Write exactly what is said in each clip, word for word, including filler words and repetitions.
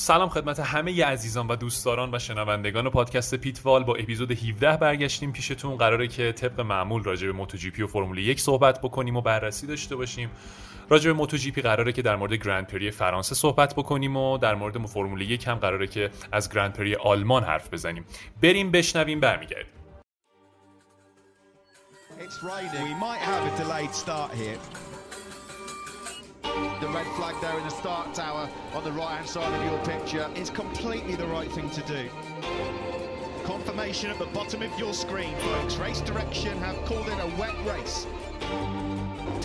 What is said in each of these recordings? سلام خدمت همه عزیزان و دوستداران و شنوندگان پادکست پیتوال. با اپیزود هفده برگشتیم پیشتون. قراره که طبق معمول راجع به موتو جی پی و فرمول یک صحبت بکنیم و بررسی داشته باشیم. راجع به موتو جی پی قراره که در مورد گرند پری فرانسه صحبت بکنیم و در مورد فرمول یک هم قراره که از گرند پری آلمان حرف بزنیم. بریم بشنویم، برمیگردیم. It's raining. We might have a delayed start here. The red flag there in the start tower on the right-hand side of your picture is completely the right thing to do. Confirmation at the bottom of your screen, folks. Race direction have called it a wet race.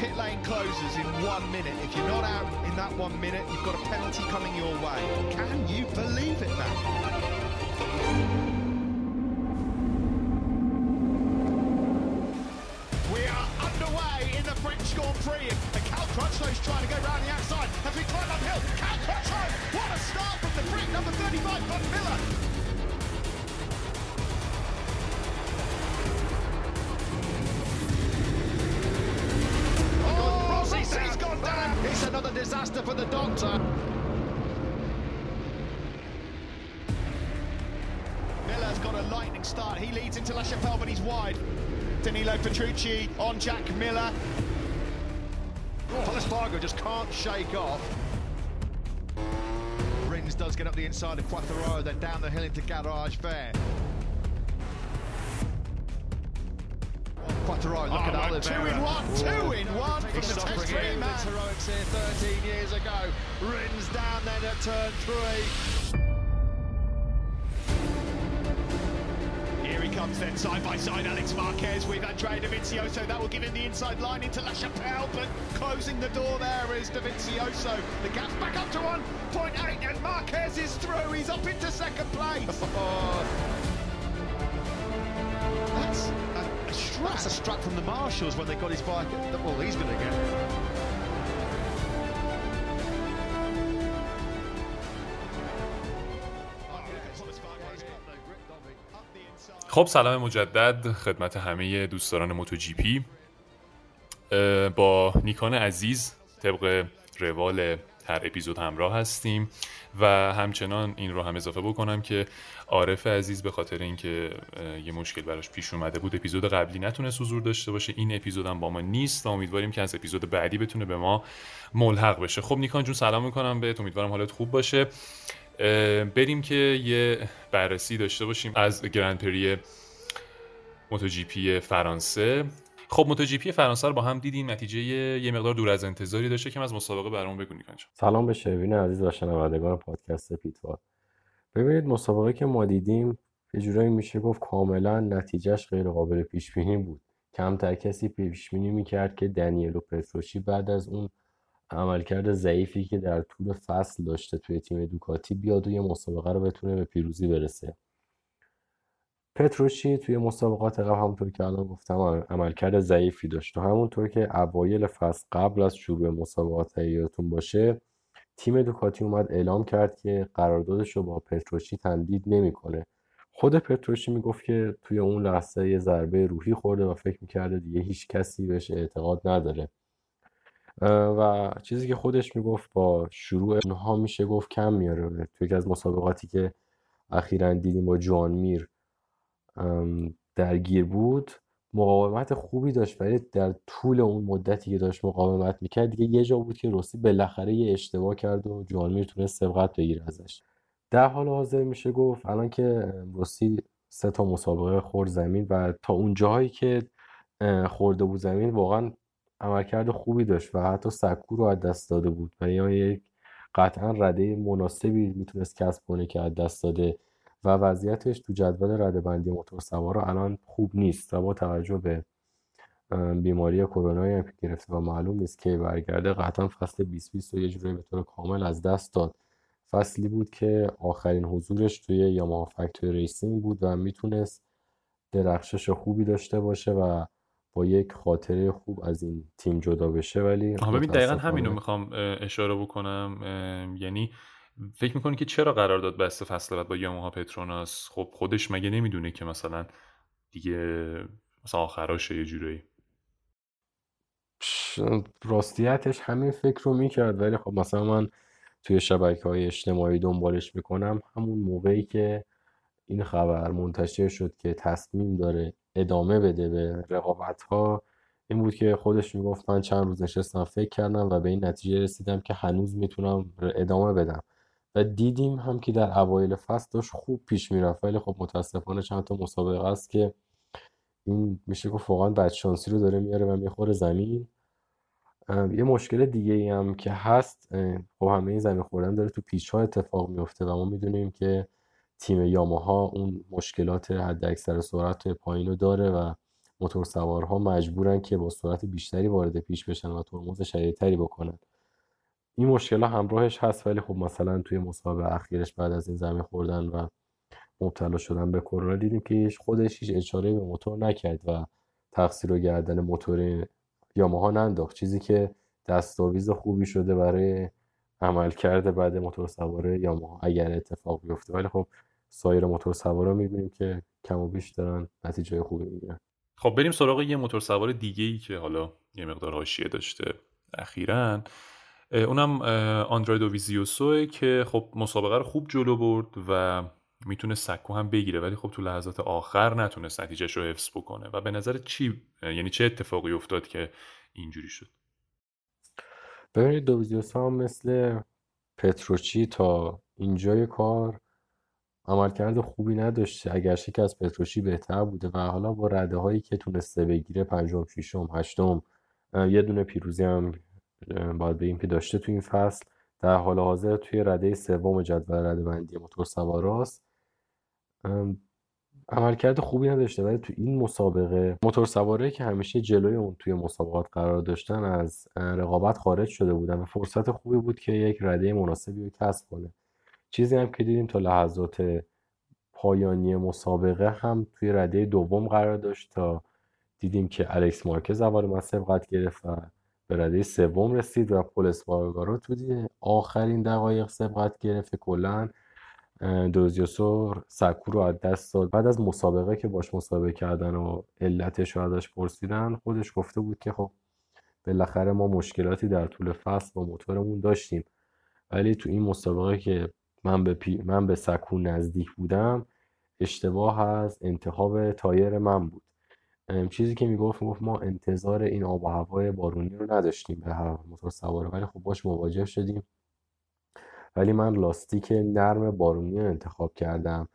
Pit lane closes in one minute. If you're not out in that one minute, you've got a penalty coming your way. Can you believe it now? Crutchlow's trying to go round the outside, has been climbed uphill, Cal Crutchlow, what a start from the Brit, number thirty-five, Von Miller. Oh, Rossi, he's gone down, it's another disaster for the doctor. Miller's got a lightning start, he leads into LaChapelle, but he's wide. Danilo Petrucci on Jack Miller. Palace Fargo just can't shake off. Rins does get up the inside of Quattraro, then down the hill into Garage Fair. Quattraro, look oh, at Oliveira. Two in one, Whoa. two in one from the test three man. Heroics here thirteen years ago. Rins down then at turn three. Comes then side by side Alex Marquez with Andrea Dovizioso. That will give him the inside line into LaChapelle, but closing the door there is Dovizioso. The gap's back up to one point eight and Marquez is through. He's up into second place. Oh. That's a, a strut. That's a strut from the marshals when they got his bike. Well, he's going to get it. خب سلام مجدد خدمت همه دوستداران موتو جی پی. با نیکان عزیز طبق روال هر اپیزود همراه هستیم و همچنان این رو هم اضافه بکنم که عارف عزیز به خاطر اینکه یه مشکل براش پیش اومده بود اپیزود قبلی نتونست حضور داشته باشه. این اپیزود هم با ما نیست و امیدواریم که از اپیزود بعدی بتونه به ما ملحق بشه. خب نیکان جون سلام میکنم بهت، امیدوارم حالت خوب باشه. بریم که یه بررسی داشته باشیم از گرند پری موتو جی پی فرانسه. خب موتو جی پی فرانسه رو با هم دیدیم، نتیجه یه مقدار دور از انتظاری داشته که از مسابقه برامون بگو نیکان جان. سلام به شنوین عزیز و شنوندگان پادکست پیتوال. ببینید مسابقه که ما دیدیم یه جورایی میشه گفت کاملا نتیجهش غیر قابل پیش بینی بود. کمتر کسی پیش بینی میکرد که دنیلو پتروچی بعد از اون عملکرد ضعیفی که در طول فصل داشته توی تیم دوکاتی بیاد و یه مسابقه رو بتونه به پیروزی برسه. پتروچی توی مسابقات قبل همونطور که الان گفتم عملکرد ضعیفی داشت و همونطور که اوایل فصل قبل از شروع مسابقات یادتون باشه تیم دوکاتی اومد اعلام کرد که قراردادش رو با پتروچی تمدید نمی‌کنه. خود پتروچی میگفت که توی اون لحظه یه ضربه روحی خورده و فکر می‌کرده دیگه هیچ کسی بهش اعتقاد نداره. و چیزی که خودش میگفت با شروع اونها میشه گفت کم میاره. توی یکی از مسابقاتی که اخیراً دیدیم با جوان میر درگیر بود مقاومت خوبی داشت ولی در طول اون مدتی که داشت مقاومت میکرد دیگه یه جا بود که روسی بالاخره یه اشتباه کرد و جوان میر تونست سبقت بگیره ازش. در حال حاضر میشه گفت الان که روسی سه تا مسابقه خورد زمین و تا اون جاهایی که خورده بود زمین واقعاً عملکرد خوبی داشت و حتی سکو رو از دست داده بود و یک قطعا رده مناسبی میتونست کسب کنه که از دست داده و وضعیتش تو جدول رده بندی موتورسوارا الان خوب نیست و با توجه به بیماری کرونا که گرفته و معلوم نیست کی برگرده قطعا فصل بیست بیست رو یه جوری به طور کامل از دست داد. فصلی بود که آخرین حضورش توی یاماها فکتوری ریسینگ بود و میتونست درخشش خوبی داشته باشه و با یک خاطره خوب از این تیم جدا بشه. ولی ببین دقیقاً همین رو میخوام اشاره بکنم، یعنی فکر میکنی که چرا قرارداد بسته فصل بعد با یاماها پتروناس؟ خب خودش مگه نمیدونه که مثلا دیگه مثلا آخراشه یه جورایی؟ راستیتش همین فکر رو میکرد ولی خب مثلا من توی شبکه‌های اجتماعی دنبالش میکنم، همون موقعی که این خبر منتشر شد که تصمیم داره ادامه بده به رقابت‌ها، این بود که خودش میگفت من چند روز نشستم فکر کردم و به این نتیجه رسیدم که هنوز میتونم ادامه بدم و دیدیم هم که در اوایل فصل داشت خوب پیش میرفت، ولی خب متاسفانه چند تا مسابقه است که این میشه گفت واقعا بدشانسی رو داره میاره و میخوره زمین. یه مشکل دیگه ای هم که هست، خب همه این زمین خوردن داره تو پیچ ها اتفاق میفته و ما میدونیم که تیم یاماها اون مشکلات حد اکثر سرعت پایین رو داره و موتور سوارها مجبورن که با سرعت بیشتری وارد پیچ بشن و ترمز شدیدتری بکنن. این مشکلات همراهش هست، ولی خب مثلا توی مسابقه اخیرش بعد از این زمین خوردن و مبتلا شدن به کرونا دیدیم که خودش هیچ اشاره به موتور نکرد و تقصیر رو گردن موتور یاماها ننداخت، چیزی که دستاویز خوبی شده برای عمل کرده بعد موتور سواره یاماها اگر اتفاق بیفته. ولی خب سایر موتور سوارا میبینیم که کم و بیش دارن نتیجه خوبی میگیرن. خب بریم سراغ یه موتور سوار دیگه‌ای که حالا یه مقدار حاشیه داشته اخیراً، اونم آندرا دویزیوسوه که خب مسابقه رو خوب جلو برد و میتونه سکو هم بگیره، ولی خب تو لحظات آخر نتونست نتیجه‌شو حفظ بکنه و به نظر چی یعنی چه اتفاقی افتاد که اینجوری شد؟ ببینید دویزیوسو مثل پتروچی تا اینجای کار عملکرد خوبی نداشته، اگرچه که از پتروچی بهتر بوده و حالا با رده هایی که تونسته بگیره پنجم ششم هشتم، یه دونه پیروزی هم باید بگیم که داشته تو این فصل، در حال حاضر توی رده سوم جدول رده بندی موتور سواراست. عملکرد خوبی نداشته ولی تو این مسابقه موتور سواره که همیشه جلوی اون توی مسابقات قرار داشتن از رقابت خارج شده بودن و فرصت خوبی بود که یک رده مناسبی رو کسب کنه. چیزی هم که دیدیم تا لحظات پایانی مسابقه هم توی رده دوم قرار داشت تا دیدیم که الکس مارکز اول ما سبقت گرفت و به رده سوم رسید و پل اسپارگارو تو دیگه آخرین دقایق سبقت گرفت. کلا دوزیوسو سکو رو از دست داد بعد از مسابقه که باش مسابقه کردن و علتش رو ازش پرسیدن، خودش گفته بود که خب بالاخره ما مشکلاتی در طول فصل با موتورمون داشتیم، ولی تو این مسابقه که من به پی... من به سکو نزدیک بودم اشتباه از انتخاب تایر من بود. چیزی که میگفت میگفت ما انتظار این آب و هوای بارونی رو نداشتیم به هر موتور سواره، ولی خب باش مواجه شدیم، ولی من لاستیک نرم بارونی رو انتخاب کردم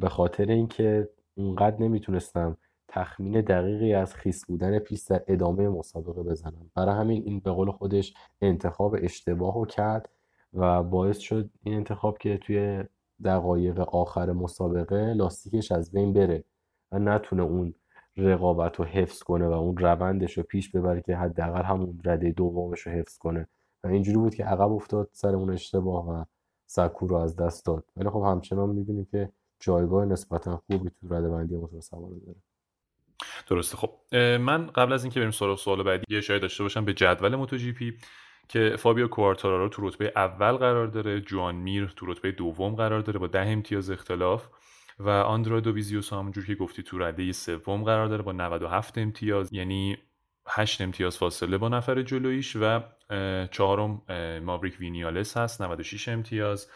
به خاطر اینکه اونقدر نمیتونستم تخمین دقیقی از خیس بودن پیست در ادامه مسابقه بزنم، برای همین این به قول خودش انتخاب اشتباهو کرد و باعث شد این انتخاب که توی دقایق آخر مسابقه لاستیکش از بین بره و نتونه اون رقابت رو حفظ کنه و اون روندش رو پیش ببره که حداقل همون رده دومش رو حفظ کنه و اینجوری بود که عقب افتاد سر اون اشتباه و سکو رو از دست داد. ولی خب همچنان می‌بینیم که جایگاه نسبتا خوبی تو رده‌بندی موتور سواره داره. درسته. خب من قبل از اینکه بریم سراغ سوال بعدی یه اشاره داشته باشم به جدول موتو جی پی که فابیو کوارتارارو تو رتبه اول قرار داره، جوان میر تو رتبه دوم قرار داره با ده امتیاز اختلاف و آندرا دویزیوسو همونجور که گفتی تو رده سوم قرار داره با نود و هفت امتیاز، یعنی هشت امتیاز فاصله با نفر جلویش و چهارم ماوریک وینیالس هست نود و شش امتیاز،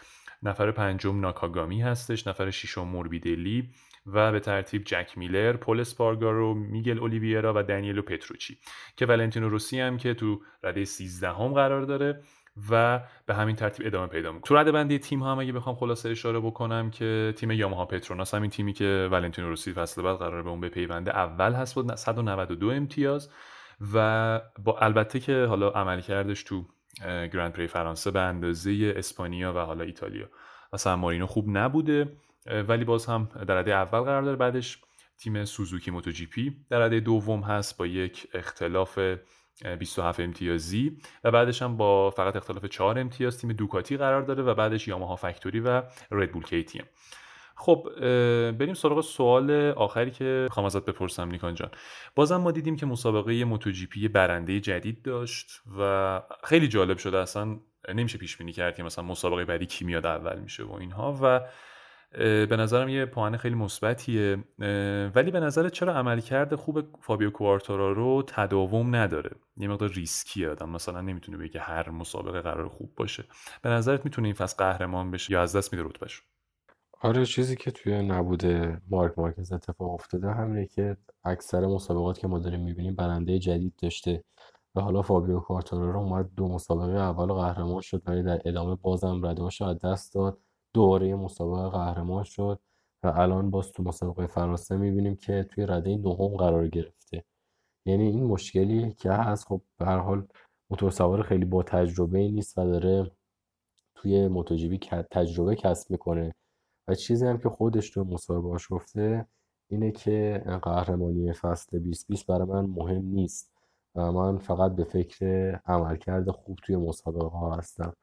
نفر پنجم ناکاگامی هستش، نفر ششم موربیدلی و به ترتیب جک میلر، پول اسپارگارو، میگل اولیویرا و دنیلو پتروچی که والنتینو روسی هم که تو رده سیزده هم قرار داره و به همین ترتیب ادامه پیدا می‌کنه. تو رده بندی تیم ها هم اگه بخوام خلاصه اشاره بکنم که تیم یاماها پتروناس، همین تیمی که والنتینو روسی فصل بعد قراره به اون بپیونده، اول هست با صد و نود و دو امتیاز و با البته که حالا عملکردش تو گراند پری فرانسه به اندازه اسپانیا و حالا ایتالیا و سان مارینو خوب نبوده، ولی باز هم در رده اول قرار داره. بعدش تیم سوزوکی موتو جی پی در رده دوم هست با یک اختلاف بیست و هفت امتیازی و بعدش هم با فقط اختلاف چهار امتیاز تیم دوکاتی قرار داره و بعدش یاماها فکتوری و ردبول کی تی ام. خب بریم سراغ سوال آخری که می‌خوام ازت بپرسم نیکان جان. بازم ما دیدیم که مسابقه موتو جی پی برنده جدید داشت و خیلی جالب شده، اصلا نمیشه پیش بینی کرد که مثلا مسابقه بعدی کی میاد اول میشه و اینها و به نظرم یه پوان خیلی مثبتیه. ولی به نظرت چرا عملکرد خوب فابیو کوارتارارو تداوم نداره؟ یه مقدار ریسکیه، آدم مثلا نمیتونه بگه هر مسابقه قرار خوب باشه. به نظرت میتونه این فصل قهرمان بشه یا از دست میده رتبه‌شو؟ آره، چیزی که توی نبود مارک مارکز اتفاق افتاده همینه که اکثر مسابقات که ما داریم میبینیم برنده جدید داشته و حالا فابیو کوارتارارو اومد دو مسابقه اول قهرمان شد، ولی در ادامه بازم رده‌هاشو از دست داد، دوره مسابقه قهرمان شد و الان باز تو مسابقه فرانسه میبینیم که توی رده نهم قرار گرفته. یعنی این مشکلی که هست. خب به هر حال موتورسوار خیلی با تجربه نیست و داره توی موتوجیبی تجربه کسب میکنه و چیزی هم که خودش تو مسابقه‌اش گفته اینه که قهرمانی فصل بیست بیست برای من مهم نیست و من فقط به فکر عملکرد خوب توی مسابقه ها هستم.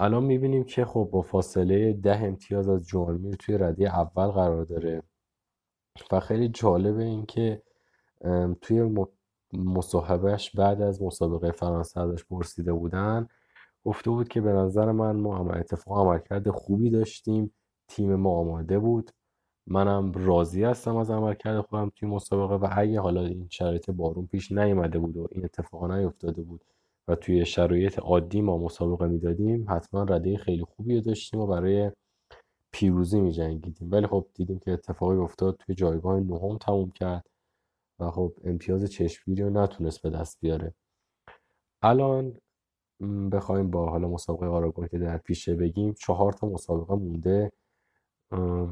الان میبینیم که خب با فاصله ده امتیاز از جوان میر توی رده اول قرار داره و خیلی جالبه این که توی مصاحبهش بعد از مسابقه فرانسه ازش پرسیده بودن، گفته بود که به نظر من ما اتفاق عملکرد خوبی داشتیم، تیم ما آماده بود، منم راضی هستم از عملکرد خودم توی مسابقه و اگه حالا این شرایط بارون پیش نیامده بود و این اتفاق نیفتاده بود و توی شرایط عادی ما مسابقه میدادیم حتما رده خیلی خوبی رو داشتیم و برای پیروزی میجنگیدیم. ولی خب دیدیم که اتفاقی افتاد، توی جایگاه نهم تموم کرد و خب امتیاز چشمگیری رو نتونست به دست بیاره. الان بخوایم با حالا مسابقه آراگون که در پیشه بگیم، چهار تا مسابقه مونده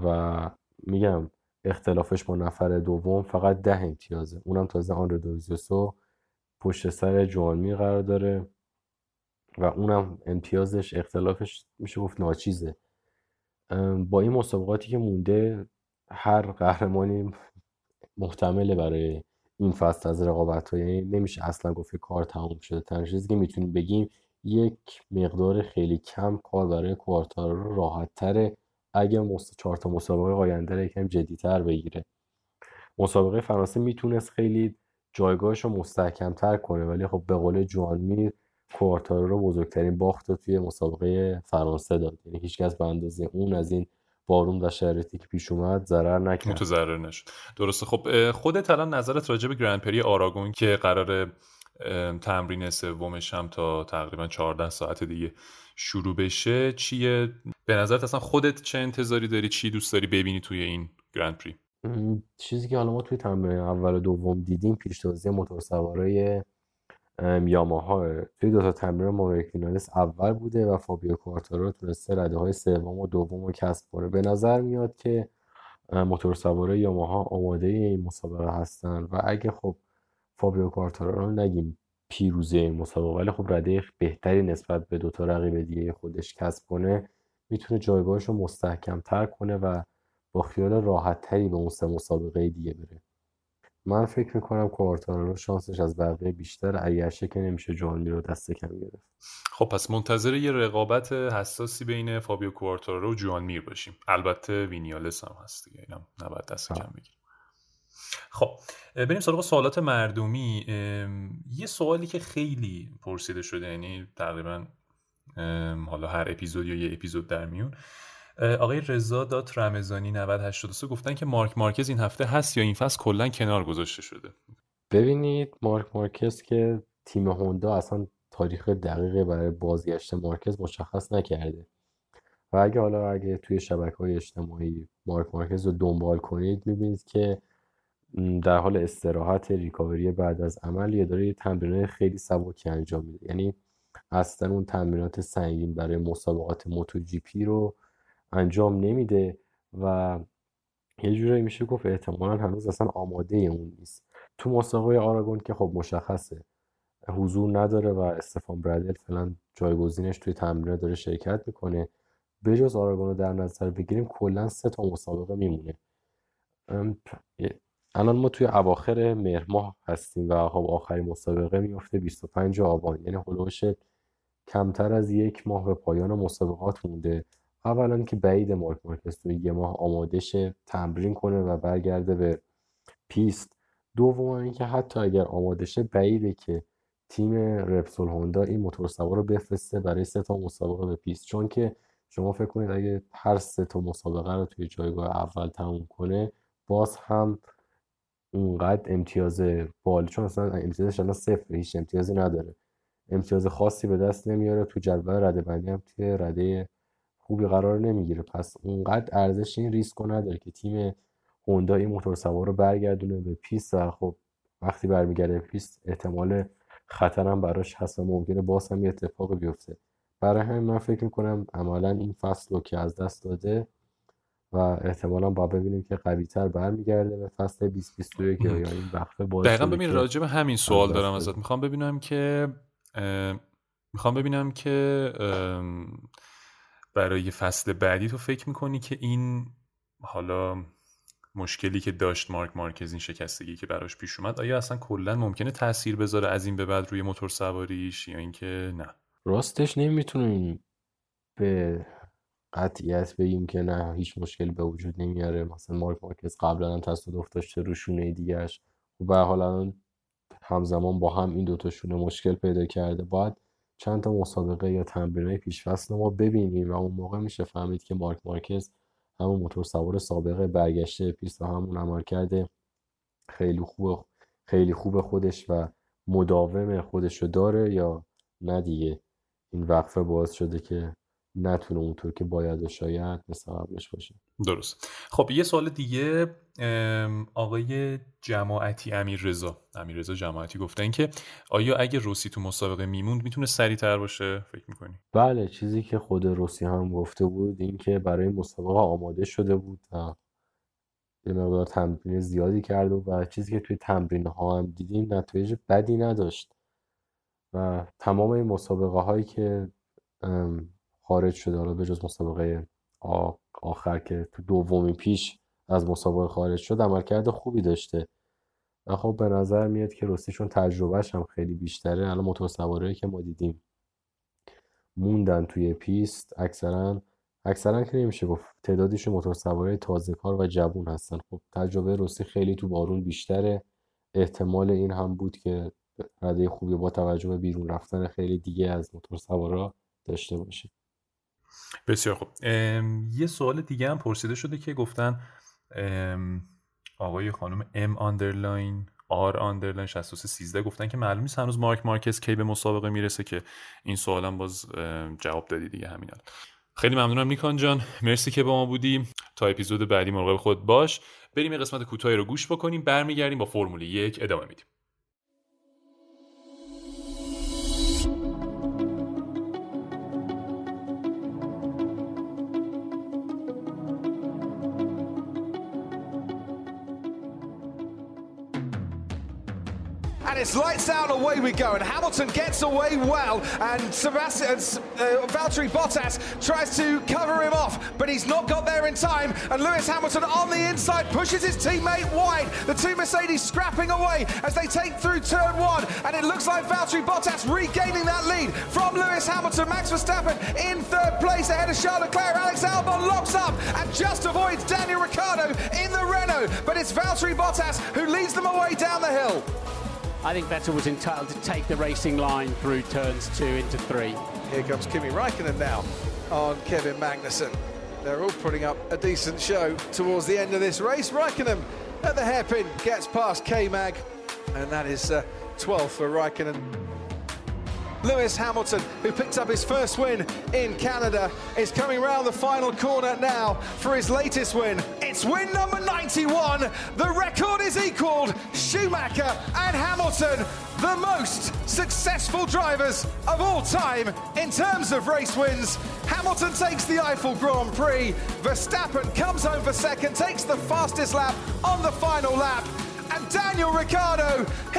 و میگم اختلافش با نفر دوم فقط ده امتیازه، اونم تازه آندره دویزیوسو پشت سر جوان میر قرار داره و اونم امتیازش اختلافش میشه گفت ناچیزه. با این مسابقاتی که مونده هر قهرمانی محتمله برای این فصل از رقابت ها، یعنی نمیشه اصلا گفت کار تموم شده. تنها چیزی که میتونیم بگیم یک مقدار خیلی کم کار برای کوارتارارو راحت تره اگه چهار تا مسابقه آینده رو یکم جدی‌تر بگیره. مسابقه فرانسه میتونست خیلی جایگاهش رو مستحکم تر کنه، ولی خب به قول جوان میر کوارتارارو رو بزرگترین باخت رو توی مسابقه فرانسه داد، یعنی هیچکس به اندازه اون از این بارون و شرایطی که پیش اومد ضرر نکرد، متضرر نشد. درسته. خب خودت الان نظرت راجع به گرند پری آراگون که قرار تمرین سومش هم تا تقریبا چهارده ساعت دیگه شروع بشه چیه؟ به نظرت اصلا خودت چه انتظاری داری؟ چی دوست داری ببینی توی این گرند پری؟ چیزی که حالا ما توی تمرین اول و دوم دیدیم پیشتازی موتورسوارای یاماها توی دوتا تمرین ماورکینالس اول بوده و فابیو کوارتارارو تونسته رده های سوم و دوم رو کسب کنه. به نظر میاد که موتورسوارای یاماها آماده این مسابقه هستن و اگه خب فابیو کوارتارارو نگیم پیروزی این مسابقه ولی خب رده بهتری نسبت به دوتا رقیب دیگه خودش کسب کنه، میتونه جایگاهش رو مستحکم تر کنه و با خیال راحت تری به اون سه مسابقه دیگه بره. من فکر میکنم کوارتارارو شانسش از بقیه بیشتر، اگرچه که نمیشه جوان میر رو دست کم گرفت. خب پس منتظر یه رقابت حساسی بین فابیو کوارتارارو و جوان میر باشیم. البته وینیالس هم هست دیگه، اینم نباید دست کم بگیریم. خب بریم سراغ سوالات مردمی. یه سوالی که خیلی پرسیده شده، یعنی تقریبا حالا هر اپیزود یا یه اپیزود در میون، آقای رضا دات رمضانی نود هشتاد و سه گفتن که مارک مارکز این هفته هست یا این فصل کلا کنار گذاشته شده؟ ببینید مارک مارکز که تیم هوندا اصلا تاریخ دقیقی برای بازگشت مارکز مشخص نکرده و اگه حالا اگه توی شبکه‌های اجتماعی مارک مارکز رو دنبال کنید می‌بینید که در حال استراحت ریکاوری بعد از عمل یه داره یه تمرینات خیلی سبکی انجام میده، یعنی اصلا اون تمرینات سنگین برای مسابقات موتو جی پی رو انجام نمیده و یه جوری میشه گفت احتمالاً هنوز اصلا آماده اون نیست. تو مسابقه آراگون که خب مشخصه حضور نداره و استفان برادل فعلا جایگزینش توی تمرین داره شرکت میکنه. به جز آراگون رو در نظر بگیریم کلا سه تا مسابقه میمونه. الان ما توی اواخر مهر ماه هستیم و خب آخرین مسابقه میفته بیست و پنج آبان، یعنی هولوش کمتر از یک ماه به پایان مسابقات مونده. اولا که بعید مارک مارکز توی یه ماه آماده شه تمرین کنه و برگرده به پیست. دوما اینکه حتی اگر آماده شه بعیده که تیم رپسول هوندا این موتورسوار رو بفرسته برای سه تا مسابقه به پیست، چون که شما فکر کنید اگه هر سه تا مسابقه رو توی جایگاه اول تموم کنه باز هم اونقدر امتیاز بالا، چون اصلا امتیازش الان صفر، هیچ امتیازی نداره، امتیاز خاصی به دست نمیاره، تو جدول رده‌بندی هم توی رده خوبی قرار نمیگیره. پس اونقدر ارزش این ریسک رو نداره که تیم هوندا این موتورسوار رو برگردونه به پیست و خب وقتی برمیگرده به پیست احتمال خطرم براش هست و ممکنه باز هم یه اتفاق بیفته. برای همین من فکر میکنم عملا این فصل رو که از دست داده و احتمالاً با ببینیم که قوی‌تر برمیگرده به فصل بیست بیست و یک یا این وقفه باشه. دقیقاً ببین راجع به همین سوال دارم ازت، میخوام ببینم که میخوام ببینم که برای فصل بعدی تو فکر میکنی که این حالا مشکلی که داشت مارک مارکز، این شکستگی که براش پیش اومد، آیا اصلا کلا ممکنه تأثیر بذاره از این به بعد روی موتور سواریش یا اینکه نه؟ راستش نمیتونیم به قطعیت بگیم که نه هیچ مشکلی به وجود نمیاره. مثلا مارک مارکز قبلا هم تصادف داشته رو شونه دیگه‌اش و به حال الان همزمان با هم این دوتا شونه مشکل پیدا کرده. باید چند تا مسابقه یا تمرینای پیش فصل ما ببینیم و اون موقع میشه فهمید که مارک مارکز همون موتور سوار سابقه برگشته پیست و همون عملکرد خیلی خوب خیلی خوب خودش و مداوم خودش رو داره یا نه دیگه. این وقفه باعث شده که نتونه اونطور که باید و شاید مسببش باشه. درست. خب یه سوال دیگه، آقای جماعتی امیررضا امیررضا جماعتی گفتن که آیا اگه روسی تو مسابقه میموند میتونه سریع‌تر باشه؟ فکر می‌کنی؟ بله، چیزی که خود روسی هم گفته بود این که برای مسابقه آماده شده بود و یه مقدار تمرین زیادی کرد و چیزی که توی تمرین‌ها هم دیدیم نتایج بدی نداشت و تمام این مسابقه‌هایی که خارج شده، حالا به جز مسابقه آخر که تو دومی پیش از مسابقه خارج شد، عملکرد خوبی داشته و خب به نظر میاد که روسیشون تجربهش هم خیلی بیشتره. الان موتور سوارایی که ما دیدیم موندن توی پیست اکثرا اکثرا که نمیشه گفت تعدادشون موتور سوارای تازه کار و جوون هستن. خب تجربه روسی خیلی تو بارون بیشتره، احتمال این هم بود که رده خوبی با توجه به بیرون رفتن خیلی دیگه از موتور سوارا داشته باشه. بسیار خوب. یه سوال دیگه هم پرسیده شده که گفتن آقای خانم ام آندرلاین آر آندرلاین شصت و سه سیزده گفتن که معلوم نیست هنوز مارک مارکز کی به مسابقه میرسه، که این سوالم باز جواب دادی دیگه همین الان. خیلی ممنونم نیکان جان، مرسی که با ما بودیم. تا اپیزود بعدی مراقب خود باش. بریم یه قسمت کوتاهی رو گوش بکنیم، برمیگردیم با فرمول یک ادامه میدیم. It's lights out, away we go, and Hamilton gets away well, and Sebastian, uh, Valtteri Bottas tries to cover him off, but he's not got there in time, and Lewis Hamilton on the inside pushes his teammate wide, the two Mercedes scrapping away as they take through turn one, and it looks like Valtteri Bottas regaining that lead from Lewis Hamilton. Max Verstappen in third place ahead of Charles Leclerc. Alex Albon locks up and just avoids Daniel Ricciardo in the Renault, but it's Valtteri Bottas who leads them away down the hill. I think Vettel was entitled to take the racing line through turns two into three. Here comes Kimi Räikkönen now on Kevin Magnussen. They're all putting up a decent show towards the end of this race. Räikkönen at the hairpin gets past K-Mag, and that is uh, twelfth for Räikkönen. Lewis Hamilton, who picked up his first win in Canada, is coming round the final corner now for his latest win. It's win number ninety-one. The record is equalled. Schumacher and Hamilton, the most successful drivers of all time in terms of race wins. Hamilton takes the Eiffel Grand Prix. Verstappen comes home for second, takes the fastest lap on the final lap. And Daniel Ricciardo,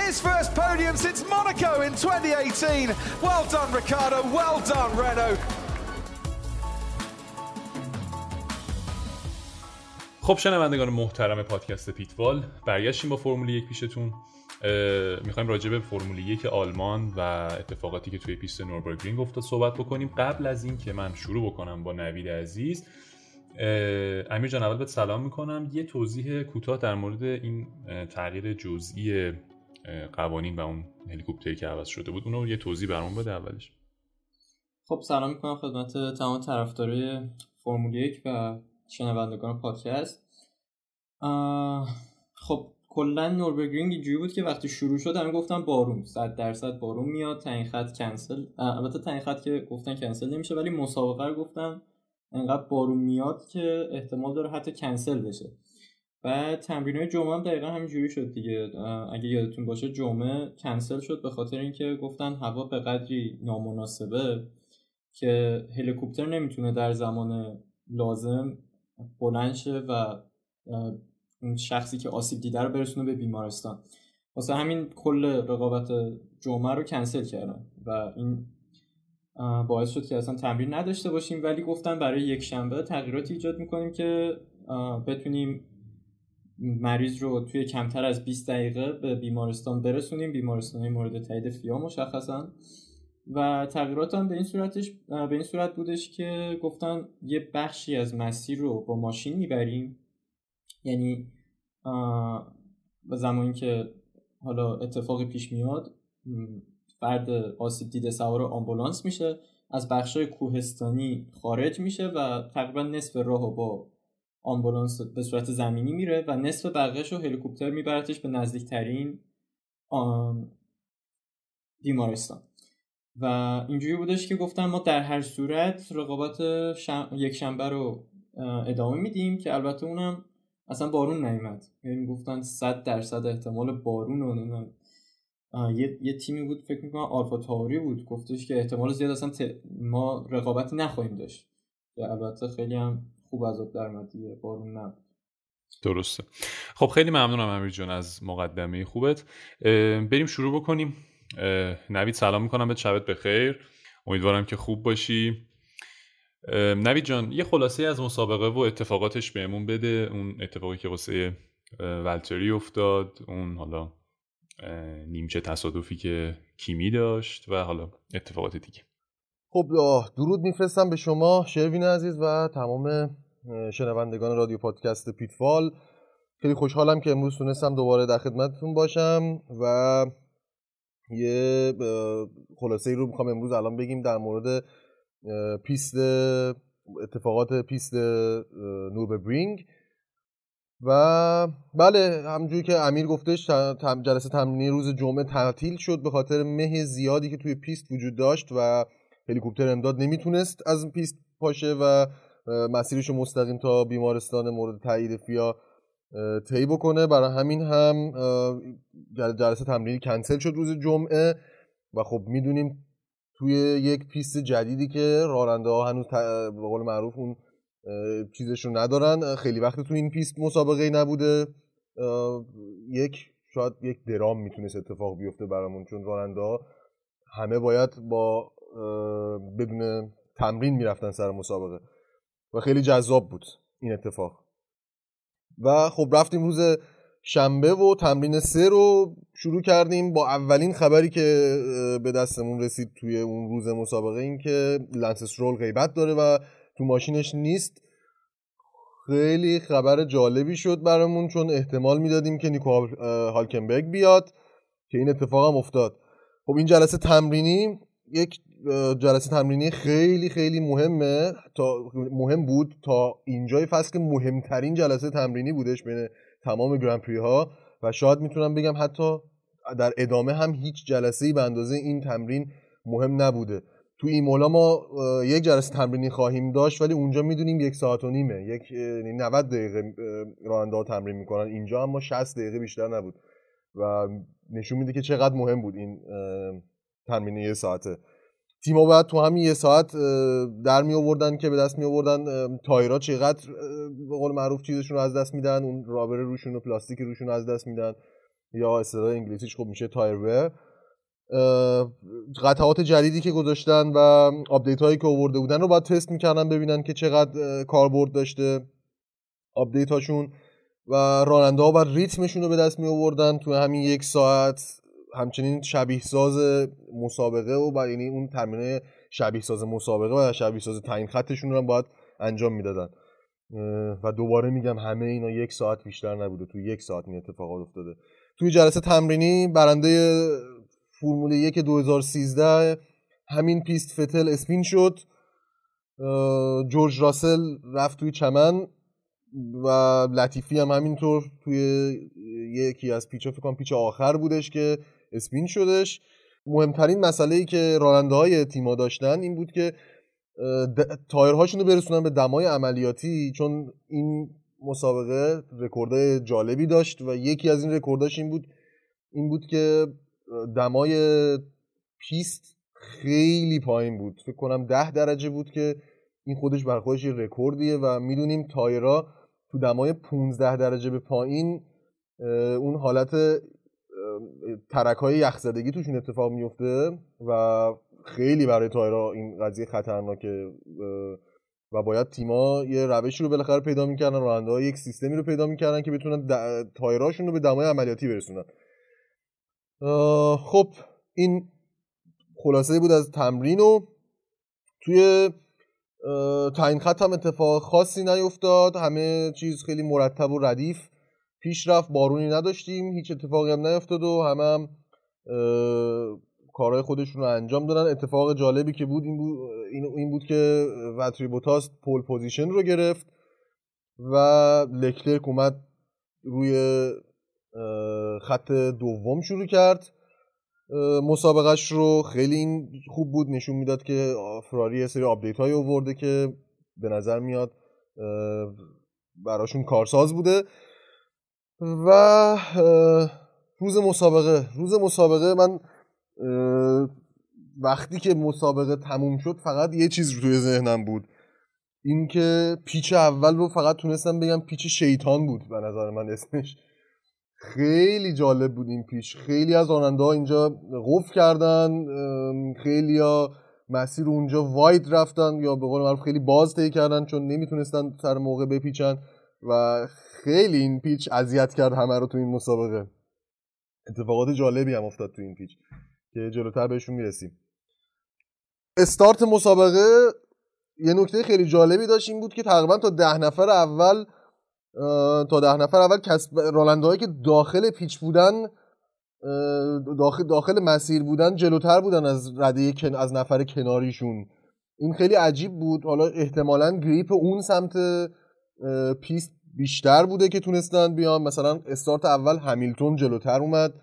his first podium since Monaco in twenty eighteen. Well done, Ricciardo. Well done, Renault. خب شنوندگان محترم پادکست پیتوال، برگشتیم با فرمول یک پیشتون. میخوایم راجع به فرمول یک آلمان و اتفاقاتی که توی پیست نوربرگرینگ افتاد صحبت بکنیم. قبل از این که من شروع بکنم با نوید عزیز، امیر جان اول بهت سلام میکنم. یه توضیح کوتاه در مورد این تغییر جزئی قوانین و اون هلیکوپتری که عوض شده بود، اونو یه توضیح برام بده اولش. خب سلام میکنم خدمت تمام طرفدارای فرمول یک و شنوندگان پادکست. خب کلا نوربرگرینگ اینجوری بود که وقتی شروع شد همه گفتن بارون صد درصد بارون میاد، تعیین خط کنسل، البته تعیین خط که گفتن کنسل نمیشه ولی مسابقه رو گفتن انقدر بارون میاد که احتمال داره حتی کنسل بشه. و تمرینای جمعه هم دقیقاً همینجوری شد دیگه، اگه یادتون باشه جمعه کنسل شد به خاطر اینکه گفتن هوا به قدری نامناسبه که هلیکوپتر نمیتونه در زمان لازم بلند شه و اون شخصی که آسیب دیده رو برسونه به بیمارستان. واسه همین کل رقابت جمعه رو کنسل کردن و این باعث شد که اصلا تمرین نداشته باشیم، ولی گفتن برای یک شنبه تغییراتی ایجاد میکنیم که بتونیم مریض رو توی کمتر از بیست دقیقه به بیمارستان برسونیم، بیمارستان مورد تایید فیا مشخصا. و تغییرات هم به این صورتش به این صورت بودش که گفتن یه بخشی از مسیر رو با ماشین میبریم، یعنی به زمانی که حالا اتفاقی پیش میاد فرد آسیب دیده سوار آمبولانس میشه، از بخشای کوهستانی خارج میشه و تقریبا نصف راهو با آمبولانس به صورت زمینی میره و نصف بقیه‌شو هلیکوپتر میبرتش به نزدیکترین بیمارستان. و اینجوری بودش که گفتن ما در هر صورت رقابت شم... یک شنبه رو ادامه میدیم که البته اونم اصلا بارون نیامد، یعنی گفتن صد درصد احتمال بارون رو نمید. یه... یه تیمی بود فکر میکنم آلفا تاوری بود، گفتش که احتمال زیاد اصلا ت... ما رقابتی نخواهیم داشت که البته خیلی هم خوب از آب در مدیه بارون نبود. درسته. خب خیلی ممنونم امیر جان از مقدمه خوبت. بریم شروع بکنیم. نوید سلام میکنم به شبت بخیر، امیدوارم که خوب باشی. نوید جان یه خلاصه از مسابقه و اتفاقاتش بهمون بده، اون اتفاقی که واسه ولتری افتاد، اون حالا نیمچه تصادفی که کیمی داشت و حالا اتفاقات دیگه. خب درود میفرستم به شما شروین عزیز و تمام شنوندگان رادیو پادکست پیتفال. خیلی خوشحالم که امروز تونستم دوباره در خدمتتون باشم و یه خلاصه ای رو میخوام امروز الان بگیم در مورد پیست اتفاقات پیست نوربرگرینگ. و بله همونجوری که امیر گفتش جلسه تمرینی روز جمعه تعطیل شد به خاطر مه زیادی که توی پیست وجود داشت و هلیکوپتر امداد نمیتونست از پیست پاشه و مسیرش رو مستقیم تا بیمارستان مورد تایید فیا طی بکنه. برای همین هم جلسه تمرینی کنسل شد روز جمعه و خب میدونیم توی یک پیست جدیدی که راننده ها هنوز به قول معروف اون چیزش رو ندارن، خیلی وقت توی این پیست مسابقه نبوده، یک شاید یک درام میتونست اتفاق بیفته برامون، چون راننده ها همه باید با بدون تمرین میرفتن سر مسابقه و خیلی جذاب بود این اتفاق. و خب رفتیم روز شنبه و تمرین سه رو شروع کردیم با اولین خبری که به دستمون رسید توی اون روز مسابقه، این که لنس استرول غیبت داره و تو ماشینش نیست. خیلی خبر جالبی شد برامون چون احتمال میدادیم که نیکو هالکنبرگ بیاد که این اتفاق هم افتاد. خب این جلسه تمرینی یک جلسه تمرینی خیلی خیلی مهمه تا مهم بود تا اینجای فصل که مهمترین جلسه تمرینی بودش بین تمام گرانپری ها و شاید میتونم بگم حتی در ادامه هم هیچ جلسه‌ای به اندازه این تمرین مهم نبوده. تو ایمولا ما یک جلسه تمرینی خواهیم داشت ولی اونجا میدونیم یک ساعت و نیمه، یک نود دقیقه راننده ها تمرین میکنن، اینجا هم ما شصت دقیقه بیشتر نبود و نشون میده که چقدر مهم بود این تمرین یه ساعته. تیما بعد تو همین یه ساعت در می آوردن که به دست می آوردن تایرها چقدر به قول معروف چیزشون رو از دست میدن، اون رابر روشون و پلاستیک روشون رو از دست میدن یا اصطلاح انگلیسیش خب میشه تایر ویر. قطعات جدیدی که گذاشتن و آپدیت هایی که آورده بودن رو بعد تست میکردن ببینن که چقدر کاربرد داشته آپدیت هاشون و راننده ها بعد ریتمشون رو به دست می آوردن تو همین یک ساعت. همچنین شبیه ساز مسابقه و بعد یعنی اون تمرین شبیه ساز مسابقه و شبیه ساز تعیین خطشون رو هم باید انجام میدادن و دوباره میگم همه اینا یک ساعت بیشتر نبوده، تو یک ساعت این اتفاقات افتاده. توی جلسه تمرینی برنده فرمول یک دو هزار و سیزده همین پیست فتل اسپین شد، جورج راسل رفت توی چمن و لطیفی هم همینطور توی یکی از پیچ‌ها، فکر کنم پیچ آخر بودش که اسپین شدش. مهمترین مسئله‌ای که راننده های تیم‌ها داشتن این بود که تایرهاشون رو برسونن به دمای عملیاتی، چون این مسابقه رکورد جالبی داشت و یکی از این رکورداش این بود این بود که دمای پیست خیلی پایین بود، فکر کنم ده درجه بود که این خودش بر خودش یه رکوردیه و میدونیم تایرها تو دمای پونزده درجه به پایین اون حالت ترک‌های یخزدگی توشون اتفاق میفته و خیلی برای تایرها این قضیه خطرناکه و باید تیم‌ها یه روشی رو بالاخره پیدا می‌کردن، راننده‌ها یک سیستمی رو پیدا می‌کردن که بتونن تایرهاشون رو به دمای عملیاتی برسونن. خب این خلاصه بود از تمرین و توی تعیین خط هم اتفاق خاصی نیفتاد، همه چیز خیلی مرتب و ردیف پیش رفت، بارونی نداشتیم، هیچ اتفاقی هم نیفتاد و همه هم کارهای خودشون رو انجام دادن. اتفاق جالبی که بود این بود, این بود که وتری بوتاس پول پوزیشن رو گرفت و لکلرک اومد روی خط دوم شروع کرد مسابقهش رو. خیلی این خوب بود، نشون میداد که فراری یه سری آپدیت هایی آورده که به نظر میاد براشون کارساز بوده. و روز مسابقه روز مسابقه من وقتی که مسابقه تموم شد فقط یه چیز رو توی ذهنم بود، این که پیچ اول رو فقط تونستم بگم پیچ شیطان بود، به نظر من اسمش خیلی جالب بود. این پیچ خیلی از راننده ها اینجا قفل کردن، خیلی ها مسیر رو اونجا واید رفتن یا به قول معروف خیلی باز طی کردن چون نمیتونستن سر موقع بپیچن و خیلی این پیچ اذیت کرد همه رو تو این مسابقه. اتفاقات جالبی هم افتاد تو این پیچ که جلوتر بهشون میرسیم. استارت مسابقه یه نکته خیلی جالبی داشت، این بود که تقریبا تا ده نفر اول تا ده نفر اول کسب راننده‌هایی که داخل پیچ بودن، داخل داخل مسیر بودن، جلوتر بودن از رده کن از نفر کناریشون. این خیلی عجیب بود. حالا احتمالاً گریپ اون سمت پیست بیشتر بوده که تونستن بیان. مثلا استارت اول همیلتون جلوتر اومد،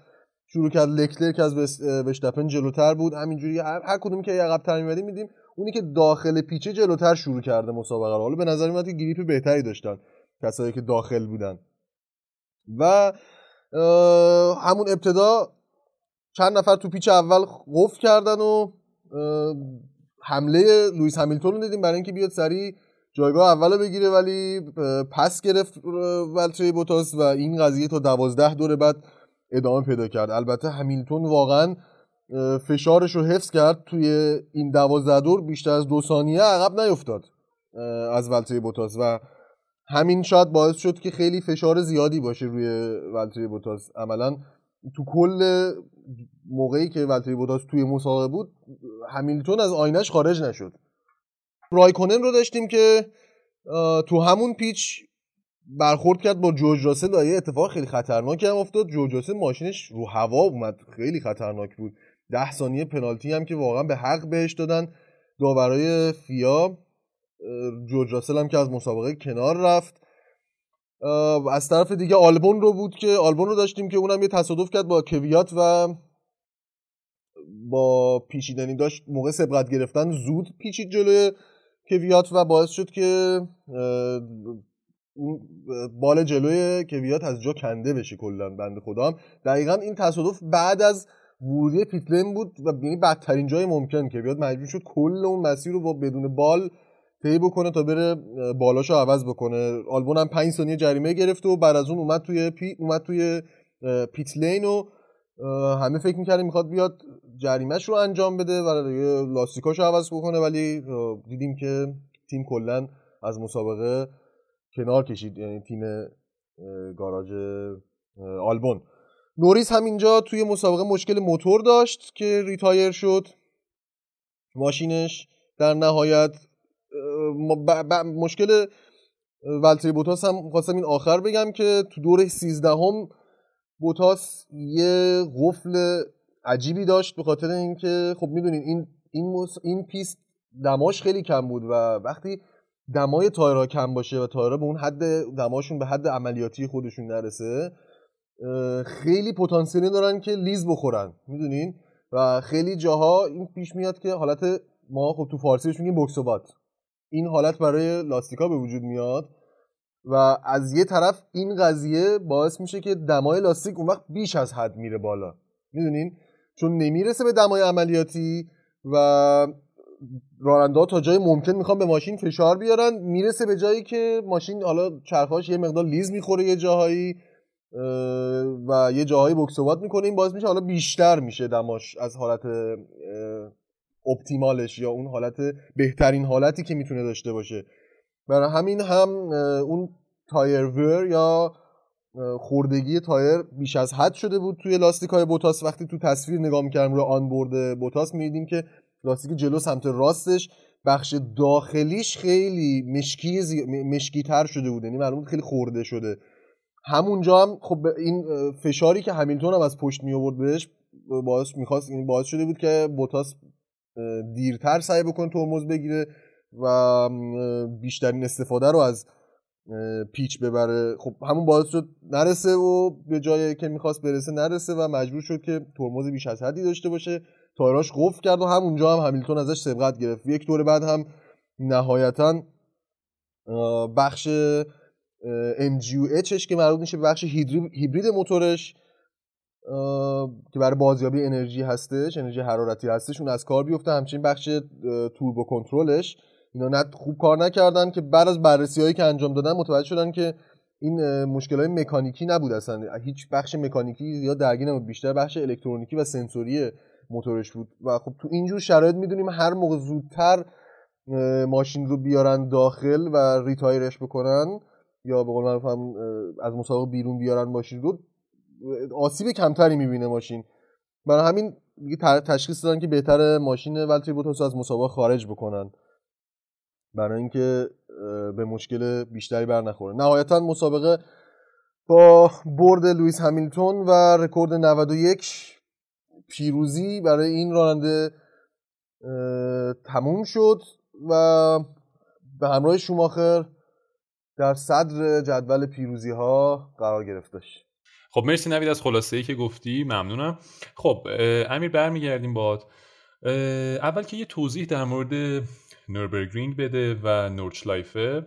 شروع کرد، لکلرک از وشتاپن جلوتر بود، همینجوری هر, هر کدوم که عقب‌تر می‌مدیم می‌دیم اونی که داخل پیچه جلوتر شروع کرده مسابقه رو. حالا به نظر میاد که گریپ بهتری داشتن کسایی که داخل بودن. و همون ابتدا چند نفر تو پیچ اول قفل کردن و حمله لوئیس همیلتون رو دیدیم برای اینکه بیاد سریع جایگاه اولو بگیره، ولی پس گرفت ولتری بوتاس و این قضیه تا دوازده دور بعد ادامه پیدا کرد. البته همیلتون واقعا فشارش رو حفظ کرد، توی این دوازده دور بیشتر از دو ثانیه عقب نیفتاد از ولتری بوتاس و همین شاید باعث شد که خیلی فشار زیادی باشه روی ولتری بوتاس. عملا تو کل موقعی که ولتری بوتاس توی مسابقه بود همیلتون از آینش خارج نشد. رایکونن رو داشتیم که تو همون پیچ برخورد کرد با جورج راسل و یه اتفاق خیلی خطرناکی هم افتاد. جورج راسل ماشینش رو هوا اومد، خیلی خطرناک بود. ده ثانیه پنالتی هم که واقعا به حق بهش دادن داورای فیا. جورج راسل هم که از مسابقه کنار رفت. از طرف دیگه آلبون رو بود که آلبون رو داشتیم که اونم یه تصادف کرد با کویات و با پیچیدنی داشت موقع سبقت گرفتن زود پیچید جلوی کویات و باعث شد که بال جلوی کویات از جا کنده بشه کلا. بنده خدا هم دقیقاً این تصادف بعد از ورودی پیت لین بود و یعنی بدترین جای ممکن. کویات مجبور شد کل اون مسیر رو با بدون بال طی بکنه تا بره بالاشو عوض بکنه. آلبون هم پنج ثانیه جریمه گرفت و بعد از اون اومد توی پی... اومد توی پیت لین و همه فکر می‌کردن میخواد بیاد جریمه‌ش رو انجام بده و لاستیکاشو عوض بکنه، ولی دیدیم که تیم کلا از مسابقه کنار کشید، یعنی تیم گاراژ آلبون. نوریس هم اینجا توی مسابقه مشکل موتور داشت که ریتایر شد ماشینش. در نهایت ب... ب... مشکل ولتری بوتاس هم خواستم این آخر بگم که تو دوره سیزده هم بوتاس یه قفل عجیبی داشت به خاطر اینکه خب میدونین این این مص... این پیست دماش خیلی کم بود و وقتی دمای تایرها کم باشه و تایرها به اون حد دماشون به حد عملیاتی خودشون نرسه، خیلی پتانسیلی دارن که لیز بخورن، میدونین؟ و خیلی جاها این پیش میاد که حالت ما خب تو فارسیش میگیم بوکسوبات، این حالت برای لاستیکا به وجود میاد و از یه طرف این قضیه باعث میشه که دمای لاستیک اون وقت بیش از حد میره بالا، میدونین؟ چون نمیرسه به دمای عملیاتی و راننده‌ها تا جای ممکن میخوان به ماشین فشار بیارن، میرسه به جایی که ماشین حالا چرخاش یه مقدار لیز میخوره یه جاهایی و یه جاهایی بوکسوات میکنه. این باعث میشه حالا بیشتر میشه دماش از حالت اپتیمالش یا اون حالت بهترین حالتی که میتونه داشته باشه. برای همین هم اون تایر ور یا خوردگی تایر بیش از حد شده بود توی لاستیک‌های بوتاس. وقتی تو تصویر نگاه می‌کردیم رو آن بورد بوتاس می‌دیدیم که لاستیک جلو سمت راستش بخش داخلیش خیلی مشکی زی... مشکی‌تر شده بود، یعنی معلوم بود خیلی خورده شده. همونجا هم خب این فشاری که همیلتون هم از پشت می‌آورد بهش باعث می‌خواست، یعنی باعث شده بود که بوتاس دیرتر سعی بکنه ترمز بگیره و بیشترین استفاده رو از پیچ ببره. خب همون باعث شد نرسه و به جایی که میخواست برسه نرسه و مجبور شد که ترمز بیش از حدی داشته باشه. تایراش قفل کرد و همونجا هم همیلتون ازش سبقت گرفت. یک دور بعد هم نهایتا بخش ام جی یو اچش که مربوط میشه به بخش هیبرید موتورش که برای بازیابی انرژی هستش، انرژی حرارتی هستش، اون از کار بیفته. همچنین بخش توربو کنترلش، اینا نه خوب کار نکردن که بعد از بررسی‌هایی که انجام دادن متوجه شدن که این مشکلای مکانیکی نبود، اصلا هیچ بخش مکانیکی زیاد درگیر نبود، بیشتر بخش الکترونیکی و سنسوری موتورش بود. و خب تو اینجور شرایط میدونیم هر موقع زودتر ماشین رو بیارن داخل و ریتایرش بکنن یا به قول معروف هم از مسابقه بیرون بیارن ماشین رو، آسیب کمتری میبینه ماشین. برای همین تشخیص دادن که بهتره ماشین ولتری بوتاس از مسابقه خارج بکنن برای اینکه به مشکل بیشتری بر نخوره. نهایتا مسابقه با برد لوئیس همیلتون و رکورد نود و یک پیروزی برای این راننده تموم شد و به همراه شوماخر در صدر جدول پیروزی ها قرار گرفتش. خب مرسی نوید از خلاصه‌ای که گفتی، ممنونم. خب امیر برمیگردیم باهات. اول که یه توضیح در مورد نوربرگرینگ بده و نورچلایفه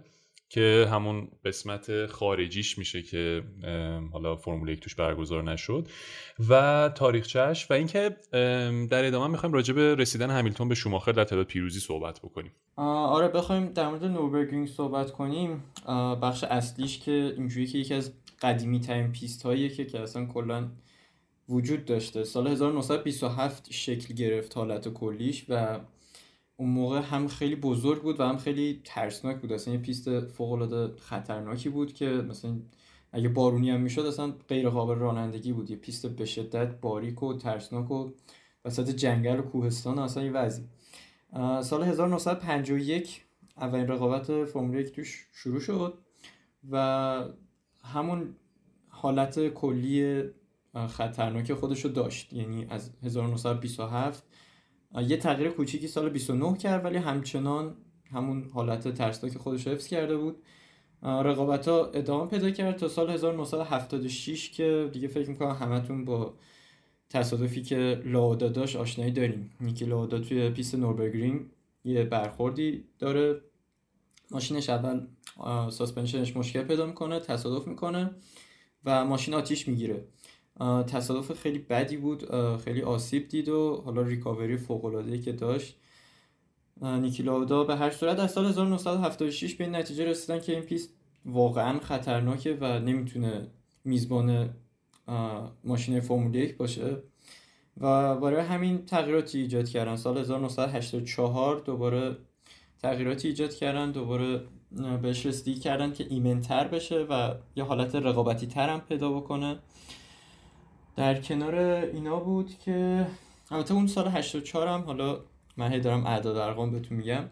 که همون قسمت خارجیش میشه که حالا فرمول یک توش برگزار نشد و تاریخچه‌اش و اینکه در ادامه میخوایم راجع به رسیدن همیلتون به شوماخر در تعداد پیروزی صحبت بکنیم. آره بخوایم در مورد نوربرگرینگ صحبت کنیم، بخش اصلیش که اینجوری که یکی از قدیمی ترین پیست هاییه که که اصلا کلا وجود داشته. سال هزار و نهصد و بیست و هفت شکل گرفت حالت کلیش و اون موقع هم خیلی بزرگ بود و هم خیلی ترسناک بود، اصلا یه پیست فوق‌العاده خطرناکی بود که مثلا اگه بارونی هم میشد اصلا غیر قابل رانندگی بود، یه پیست به شدت باریک و ترسناک و وسط جنگل و کوهستان اصلا یه وضعی. سال هزار و نهصد و پنجاه و یک اولین رقابت فرمول یک توش شروع شد و همون حالت کلی خطرناک خودش رو داشت، یعنی از هزار و نهصد و بیست و هفت یه تغییر کوچیکی سال بیست و نه کرد ولی همچنان همون حالت ترسناک خودش رو حفظ کرده بود. رقابت‌ها ادامه پیدا کرد تا سال هزار و نهصد و هفتاد و شش که دیگه فکر می‌کنم همتون با تصادفی که لاودا داشت آشنایی داریم. نیکی لاودا توی پیست نوربرگرینگ یه برخوردی داره، ماشینش اول ساسپنشنش مشکل پیدا میکنه، تصادف میکنه و ماشین آتیش میگیره. تصادف خیلی بدی بود، خیلی آسیب دید و حالا ریکاوری فوق‌العاده‌ای که داشت نیکی لاودا. به هر صورت از سال هزار و نهصد و هفتاد و شش به این نتیجه رسیدن که این پیست واقعا خطرناکه و نمیتونه میزبان ماشین فرمول یک باشه و برای همین تغییراتی ایجاد کردن. سال هزار و نهصد و هشتاد و چهار دوباره تغییراتی ایجاد کردن، دوباره بهش رسیدگی کردن که ایمن‌تر بشه و یه حالت رقابتی تر هم پیدا بکنه. در کنار اینا بود که البته اون سال هشتاد و چهار هم، حالا من هی دارم اعداد ارقام بهتون میگم،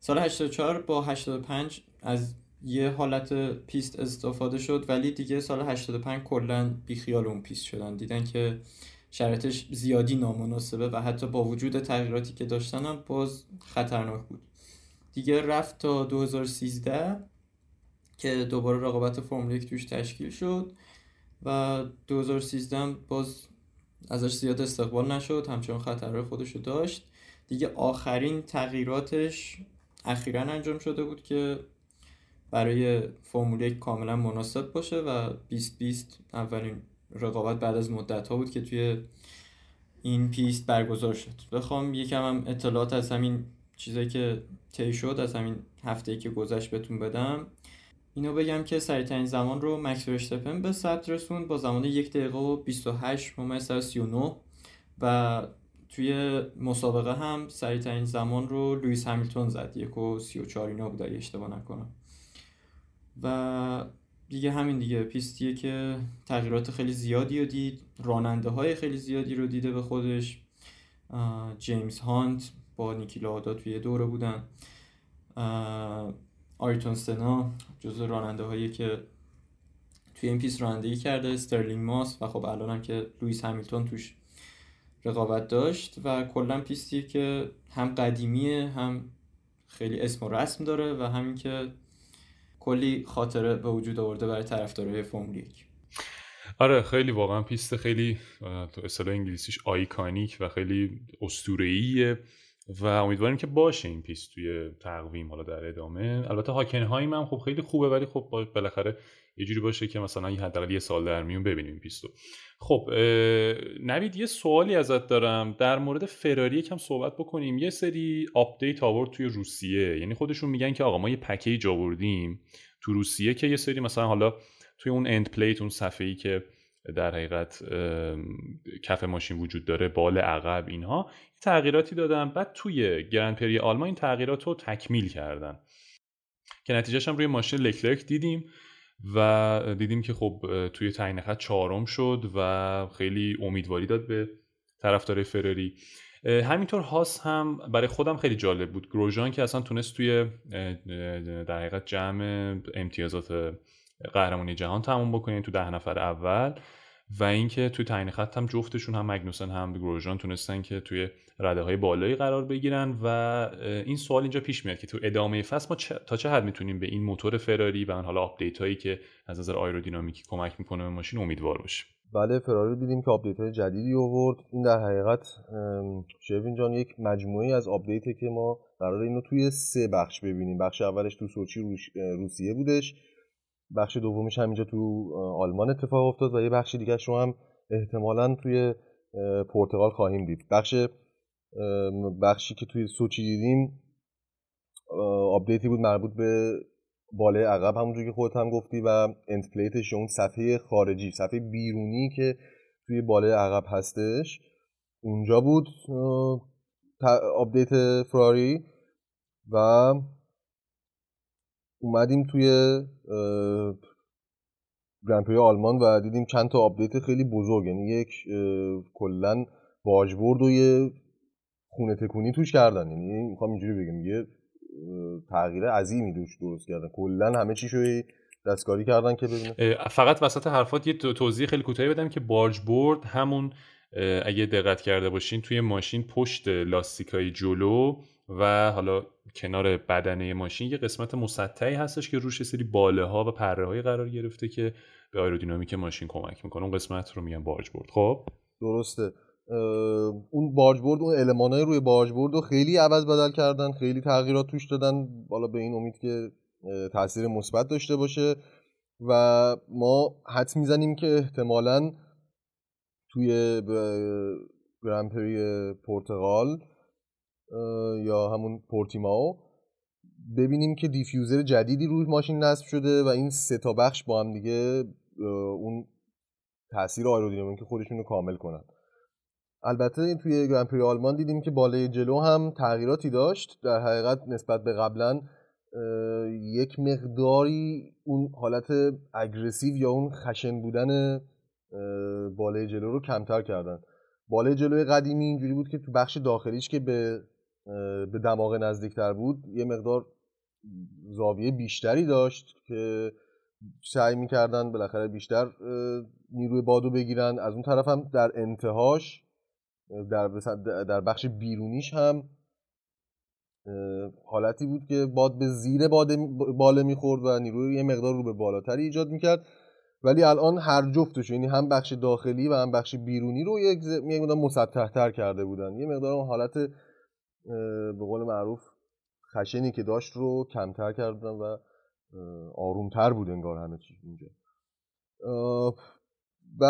سال هشتاد و چهار با هشتاد و پنج از یه حالت پیست استفاده شد ولی دیگه سال هشتاد و پنج کلا بیخیال اون پیست شدن، دیدن که شرایطش زیادی نامناسبه و حتی با وجود تغییراتی که داشتن هم باز خطرناک بود. دیگه رفت تا دو هزار و سیزده که دوباره رقابت فرمول یک توش تشکیل شد و دو هزار و سیزده باز ازش زیاد استقبال نشد، همچنان خطرهای خودشو داشت. دیگه آخرین تغییراتش اخیراً انجام شده بود که برای فرمول یک کاملا مناسب باشه و بیست بیست اولین رقابت بعد از مدت ها بود که توی این پیست برگزار شد. بخوام یکم هم اطلاعات از همین چیزایی که طی شد از همین هفته‌ای که گذشت بهتون بدم. اینو بگم که سریع‌ترین زمان رو مکس ورشتاپن به ثبت رسوند با زمان یک دقیقه و بیست و هشت ممیز سی و نه و توی مسابقه هم سریع‌ترین زمان رو لوئیس همیلتون زد، یک و سی و چهار اینا بود اگه اشتباه نکنم. و دیگه همین دیگه پیستیه که تغییرات خیلی زیادی رو دید، راننده های خیلی زیادی رو دیده به خودش. جیمز هانت با نیکی لادا توی دوره بودن، آیرتون سنا جزو راننده هایی که توی این پیست رانندگی کرده، استرلینگ ماس و خب الان هم که لوئیس همیلتون توش رقابت داشت و کلا پیستی که هم قدیمیه هم خیلی اسم و رسم داره و همین که کلی خاطره به وجود آورده برای طرفدارای فرمول یک. آره خیلی واقعا پیست خیلی تو اصطلاح انگلیسیش آیکانیک و خیلی اسطوره‌ایه و امیدواریم که باشه این پیست توی تقویم حالا در ادامه. البته هاکنهایم هم خب خیلی خوبه ولی خب بالاخره یه جوری باشه که مثلا یه حداقل یه سال در میون ببینیم این پیستو. خب نوید یه سوالی ازت دارم در مورد فراری کم صحبت بکنیم. یه سری آپدیت آورد توی روسیه، یعنی خودشون میگن که آقا ما یه پکیج آوردیم تو روسیه که یه سری مثلا حالا توی اون اند پلیت اون صفحه‌ای که در حقیقت کف ماشین وجود داره بال عقب اینها یه تغییراتی دادن، بعد توی گرند پری آلمان این تغییرات رو تکمیل کردن که نتیجه‌اش هم روی ماشین لکلرک دیدیم و دیدیم که خب توی تعیین خط چهارم شد و خیلی امیدواری داد به طرفدار فراری. همینطور هاس هم برای خودم خیلی جالب بود، گروژان که اصلا تونست توی در حقیقت جمع امتیازات قهرمانی جهان تموم بکنه تو ده نفر اول و اینکه توی تعیین خط هم جفتشون هم مگنوسن هم گروژان تونستن که توی رده‌های بالایی قرار بگیرن و این سوال اینجا پیش میاد که تو ادامه فصل ما چه، تا چه حد میتونیم به این موتور فراری و اون حالا آپدیتایی که از نظر آیرودینامیکی کمک میکنه به ماشین امیدوار باشیم. بله فراری رو دیدیم که آپدیت‌های جدیدی آورد. این در حقیقت شروین جان یک مجموعه‌ای از آپدیته که ما قرار اینو توی سه بخش ببینیم. بخش اولش تو سوچی روش، روسیه بودش، بخش دومیش همینجا تو آلمان اتفاق افتاد و یه بخش دیگه‌اش رو هم احتمالاً توی پرتغال خواهیم دید. بخش بخشی که توی سوچی دیدیم آپدیتی بود مربوط به باله عقب همونجوری که خودت هم گفتی و اند پلیتش اون صفحه خارجی، صفحه بیرونی که توی باله عقب هستش اونجا بود آپدیت فراری و اومدیم توی گرند پری آلمان و دیدیم چند تا آپدیت خیلی بزرگ، یعنی یک کلا باشبورد و یه خونه تکونی توش کردن، یعنی میخوام اینجوری بگم یه تغییر عظیمی توش درست کردن، کلا همه چیشو دستکاری کردن که ببینید. فقط وسط حرفات یه توضیح خیلی کوتاهی بدم که باشبورد همون اگه دقت کرده باشین توی ماشین پشت لاستیکای جلو و حالا کنار بدنه ماشین یه قسمت مسطحی هستش که روش یه سری باله ها و پره های قرار گرفته که به آیرودینامیک ماشین کمک میکنه، اون قسمت رو میگن بارجبورد. خب درسته، اون بارجبورد اون المانای روی بارجبورد رو خیلی عوض بدل کردن، خیلی تغییرات توش دادن، حالا به این امید که تاثیر مثبت داشته باشه و ما حدس میزنیم که احتمالاً توی گرند پری پرتغال یا همون پورتیماو ببینیم که دیفیوزر جدیدی روی ماشین نصب شده و این سه تا بخش با هم دیگه اون تاثیر آیرودینامیک خودشون رو کامل کنن. البته توی گرند پری آلمان دیدیم که بالای جلو هم تغییراتی داشت، در حقیقت نسبت به قبلا یک مقداری اون حالت اگریسیو یا اون خشن بودن بالای جلو رو کمتر کردن. بالای جلوی قدیمی اینجوری بود که تو بخش داخلیش که به به دماغ نزدیکتر بود یه مقدار زاویه بیشتری داشت که سعی میکردن بالاخره بیشتر نیروی بادو بگیرن. از اون طرف هم در انتهاش در در بخش بیرونیش هم حالتی بود که باد به زیر باد باله میخورد و نیروی یه مقدار رو به بالاتری ایجاد میکرد. ولی الان هر جفتش، یعنی هم بخش داخلی و هم بخش بیرونی رو یک مقدار مسطح تر کرده بودن، یه مقدار اون حالت به قول معروف خشنی که داشت رو کمتر کردن و آرومتر بود انگار همه چیز اینجا. و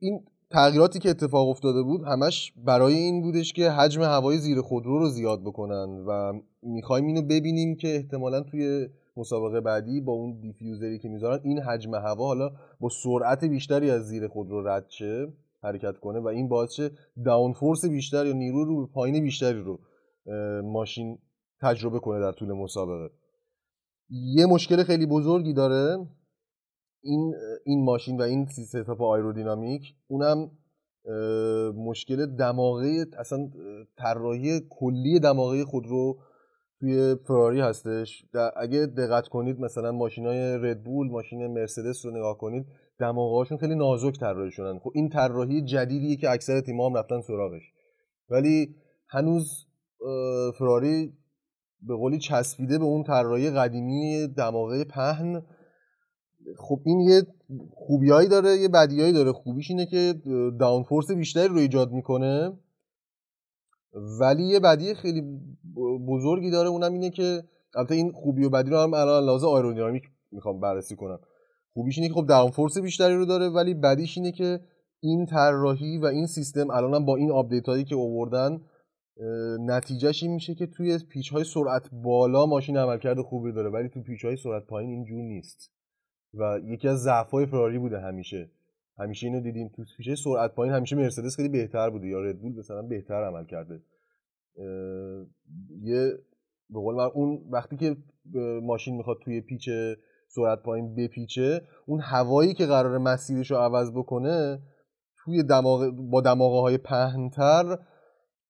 این تغییراتی که اتفاق افتاده بود همش برای این بودش که حجم هوای زیر خودرو رو زیاد بکنن و میخوایم اینو ببینیم که احتمالاً توی مسابقه بعدی با اون دیفیوزری که میذارن این حجم هوا حالا با سرعت بیشتری از زیر خودرو رد شه، حرکت کنه و این باعث شه داون فورس بیشتر یا نیرو رو پایین بیشتری رو ماشین تجربه کنه در طول مسابقه. یه مشکل خیلی بزرگی داره این این ماشین و این سیستم آیرودینامیک، اونم مشکل دماغه، اصلا طراحی کلی دماغه خودرو توی فراری هستش. اگه دقت کنید مثلا ماشینای ردبول، ماشین مرسدس رو نگاه کنید، دماغهاشون خیلی نازک طراحی شدن. خب این طراحی جدیدیه که اکثر تیم‌ها هم رفتن سراغش، ولی هنوز فراری به قولی چسبیده به اون طراحی قدیمی دماغه پهن. خب این یه خوبیایی داره، یه بدیایی داره. خوبیش اینه که داون فورس بیشتری رو ایجاد میکنه، ولی یه بدی خیلی بزرگی داره، اونم اینه که البته این خوبی و بدی رو هم الان لازم آیرودینامیک میخوام بررسی کنم. خوبیش اینه که خب داون فورس بیشتری رو داره، ولی بدیش اینه که این طراحی و این سیستم الانم با این آپدیت هایی که آوردن نتیجهش این میشه که توی پیچ های سرعت بالا ماشین عملکرد خوبی داره، ولی تو پیچ های سرعت پایین اینجور نیست و یکی از ضعف‌های فراری بوده. همیشه همیشه اینو دیدیم، تو پیچ سرعت پایین همیشه مرسدس خیلی بهتر بوده یا ردبول مثلا بهتر عمل کرده. یه به قول من اون وقتی که ماشین میخواد توی پیچ سرعت پایین بپیچه، اون هوایی که قرار مسیرش رو عوض بکنه توی دماغ با دماغه‌های پهن‌تر،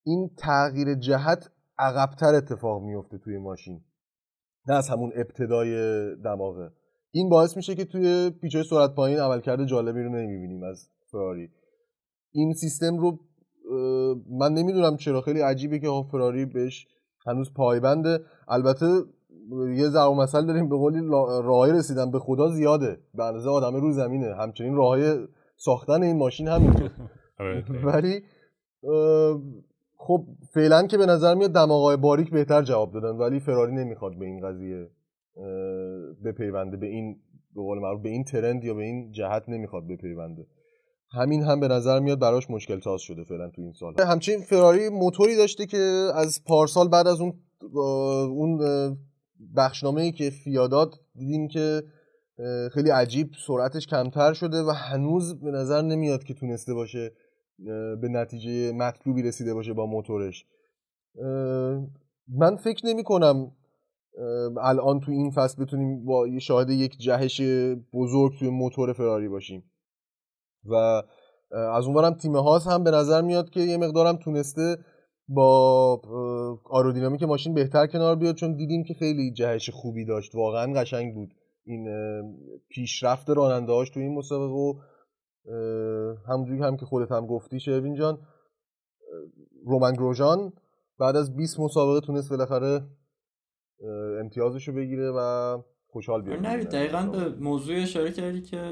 این تغییر جهت عقب‌تر اتفاق میفته توی ماشین، نه از همون ابتدای دماغه. این باعث میشه که توی پیچ‌های سرعت پایین عملکرد جالبی رو نمیبینیم از فراری. این سیستم رو من نمیدونم چرا، خیلی عجیبه که فراری بهش هنوز پایبنده. البته یه ضرب مثل داریم به قولی، راهی رسیدن به خدا زیاده به اندازه آدم رو زمینه، همچنین راهی ساختن این ماشین همینطور. ولی خب فعلا که به نظر میاد دماغای باریک بهتر جواب دادن، ولی فراری نمیخواد به این قضیه بپیونده، به این به قول معروف به این ترند یا به این جهت نمیخواد بپیونده. همین هم به نظر میاد براش مشکل ساز شده فعلا تو این سال. همچنین فراری موتوری داشته که از پارسال بعد از اون اون بخشنامه‌ای که فیاداد دیدیم که خیلی عجیب سرعتش کمتر شده و هنوز به نظر نمیاد که تونسته باشه به نتیجه مطلوبی رسیده باشه با موتورش. من فکر نمی کنم الان تو این فصل بتونیم با شاهد یک جهش بزرگ توی موتور فراری باشیم و از اونورم تیم هاس هم به نظر میاد که یه مقدارم تونسته با آیرودینامیک ماشین بهتر کنار بیاد، چون دیدیم که خیلی جهش خوبی داشت، واقعا قشنگ بود این پیشرفت راننده هاش توی این مسابقه و همونجوری هم که خودت هم گفتی شروین جان، رومن گروژان بعد از بیست مسابقه تونست بالاخره امتیازش رو بگیره و خوشحال بیاد. نه دقیقاً به موضوع اشاره کردی که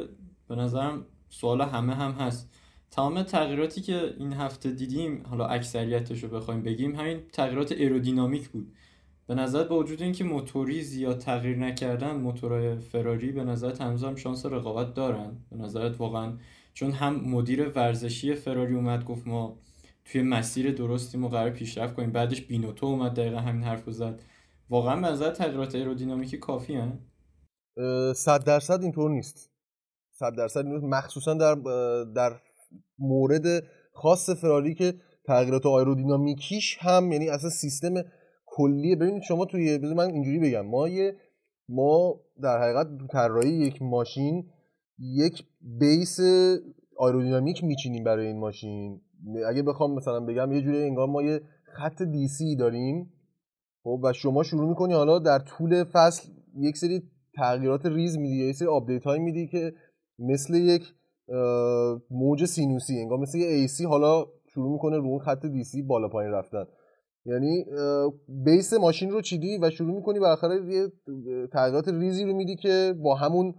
به نظرم سوال همه هم هست. تمام تغییراتی که این هفته دیدیم، حالا اکثریتش رو بخوایم بگیم، همین تغییرات ایرودینامیک بود. به نظر با وجود اینکه موتوری زیاد تغییر نکردن، موتورهای فراری به نظر همزم شانس رقابت دارن. به نظرت واقعا چون هم مدیر ورزشی فراری اومد گفت ما توی مسیر درستیم و قرار پیشرفت کنیم، بعدش بینوتو اومد دقیقاً همین حرفو زد. واقعا به نظر تغییرات ایرودینامیکی کافی هست؟ صد درصد اینطور نیست. صد درصد اینطور، مخصوصا در در مورد خاص فراری که تغییرات آیرودینامیکیش هم، یعنی اصلا سیستم کلیه. ببینید شما توی بذار من اینجوری بگم، ما یه ما در حقیقت طراحی یک ماشین یک بیس آیرودینامیک میچینیم برای این ماشین. اگه بخوام مثلا بگم یه جوری انگار ما یه خط دی سی داریم و شما شروع میکنی حالا در طول فصل یک سری تغییرات ریز میدی، یه سری آپدیت های میدی که مثل یک موج سینوسی، انگار مثل یه ای سی حالا شروع میکنه رو اون خط دی سی بالا پایین رفتن. یعنی بیس ماشین رو چیدی و شروع میکنی بالاخره یه تغییرات ریزی رو میدی که با همون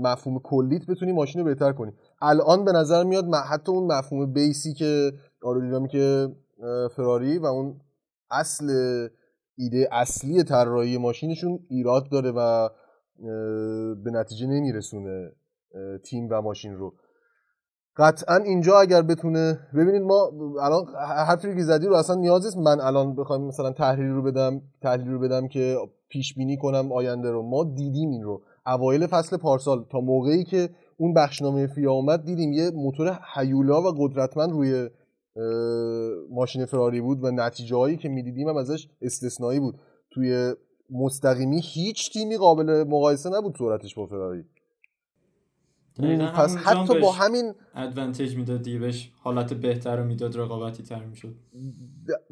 مفهوم کلیت بتونی ماشین رو بهتر کنی. الان به نظر میاد حتی اون مفهوم بیسی که آرودینامیک فراری و اون اصل ایده اصلی طراحی ماشینشون ایراد داره و به نتیجه نمیرسونه تیم و ماشین رو. قطعا اینجا اگر بتونه، ببینید ما الان حرفی که زدی رو اصلا نیاز نیست من الان بخوام مثلا تحلیل رو بدم تحلیل رو بدم که پیش بینی کنم آینده رو. ما دیدیم این رو اوایل فصل پارسال تا موقعی که اون بخشنامه فیا اومد، دیدیم یه موتور هیولا و قدرتمند روی ماشین فراری بود و نتیجه هایی که میدیدیم هم ازش استثنایی بود. توی مستقیمی هیچ تیمی قابل مقایسه نبود سرعتش با فراری. پس حتی با همین ادوانتیج میداد دیگه، بهش حالت بهتر رو میداد، رقابتی تر میشد.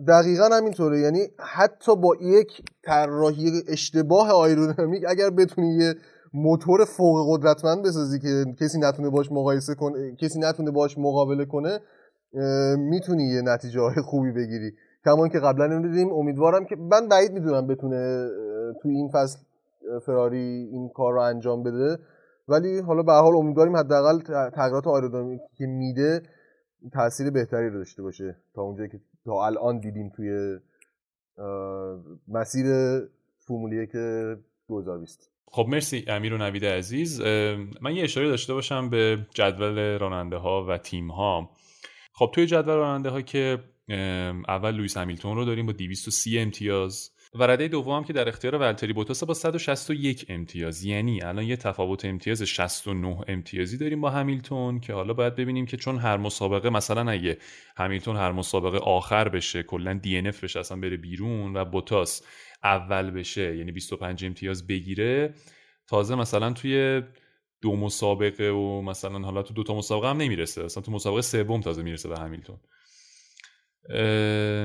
دقیقاً همینطوره. یعنی حتی با یک طراحی اشتباه آیرودینامیک اگر بتونی یه موتور فوق قدرتمند بسازی که کسی نتونه باش مقایسه کنه، کسی نتونه باش مقابله کنه، میتونی یه نتیجه های خوبی بگیری. کمان که قبلا نمیدیدیم. امیدوارم که، من بعید میدونم بتونه تو این فصل فراری این کار رو انجام بده، ولی حالا به هر حال امیدواریم حداقل تغییرات آیرودینامیکی که میده تاثیر بهتری رو داشته باشه تا اونجایی که تا الان دیدیم توی مسیر فرمول یک دو هزار و بیست. خب مرسی امیر و نوید عزیز. من یه اشاره داشته باشم به جدول راننده ها و تیم ها. خب توی جدول راننده ها که اول لوئیس همیلتون رو داریم با دویست و سی امتیاز و رده دوم که در اختیار والتری بوتاس با صد و شصت و یک امتیاز، یعنی الان یه تفاوت امتیاز شصت و نه امتیازی داریم با همیلتون که حالا باید ببینیم که چون هر مسابقه مثلا اگه همیلتون هر مسابقه آخر بشه، کلا دی ان اف بشه، اصلا بره بیرون و بوتاس اول بشه یعنی بیست و پنج امتیاز بگیره، تازه مثلا توی دو مسابقه و مثلا حالا تو دو تا مسابقه هم نمیرسه، اصلا تو مسابقه سوم تازه میرسه به همیلتون.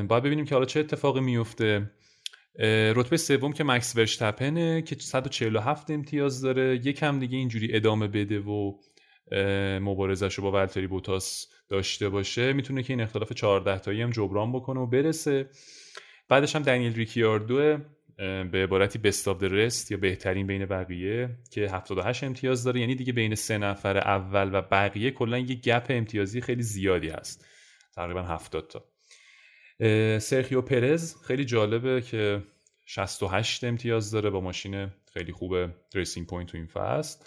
باید ببینیم که حالا چه اتفاقی میفته. رتبه سوم که مکس ورشتاپنه که صد و چهل و هفت امتیاز داره، یکم دیگه اینجوری ادامه بده و مبارزه‌شو با والتری بوتاس داشته باشه میتونه که این اختلاف چهارده تایی هم جبران بکنه و برسه. بعدش هم دنیل ریکیاردو به عبارتی بست آف د رست یا بهترین بین بقیه که هفتاد و هشت امتیاز داره، یعنی دیگه بین سه نفر اول و بقیه کلا یه گپ امتیازی خیلی زیادی هست، تقریبا هفتاد تا. سرخیو پرز خیلی جالبه که شصت و هشت امتیاز داره با ماشین خیلی خوبه ریسینگ پوینت تو این فصل.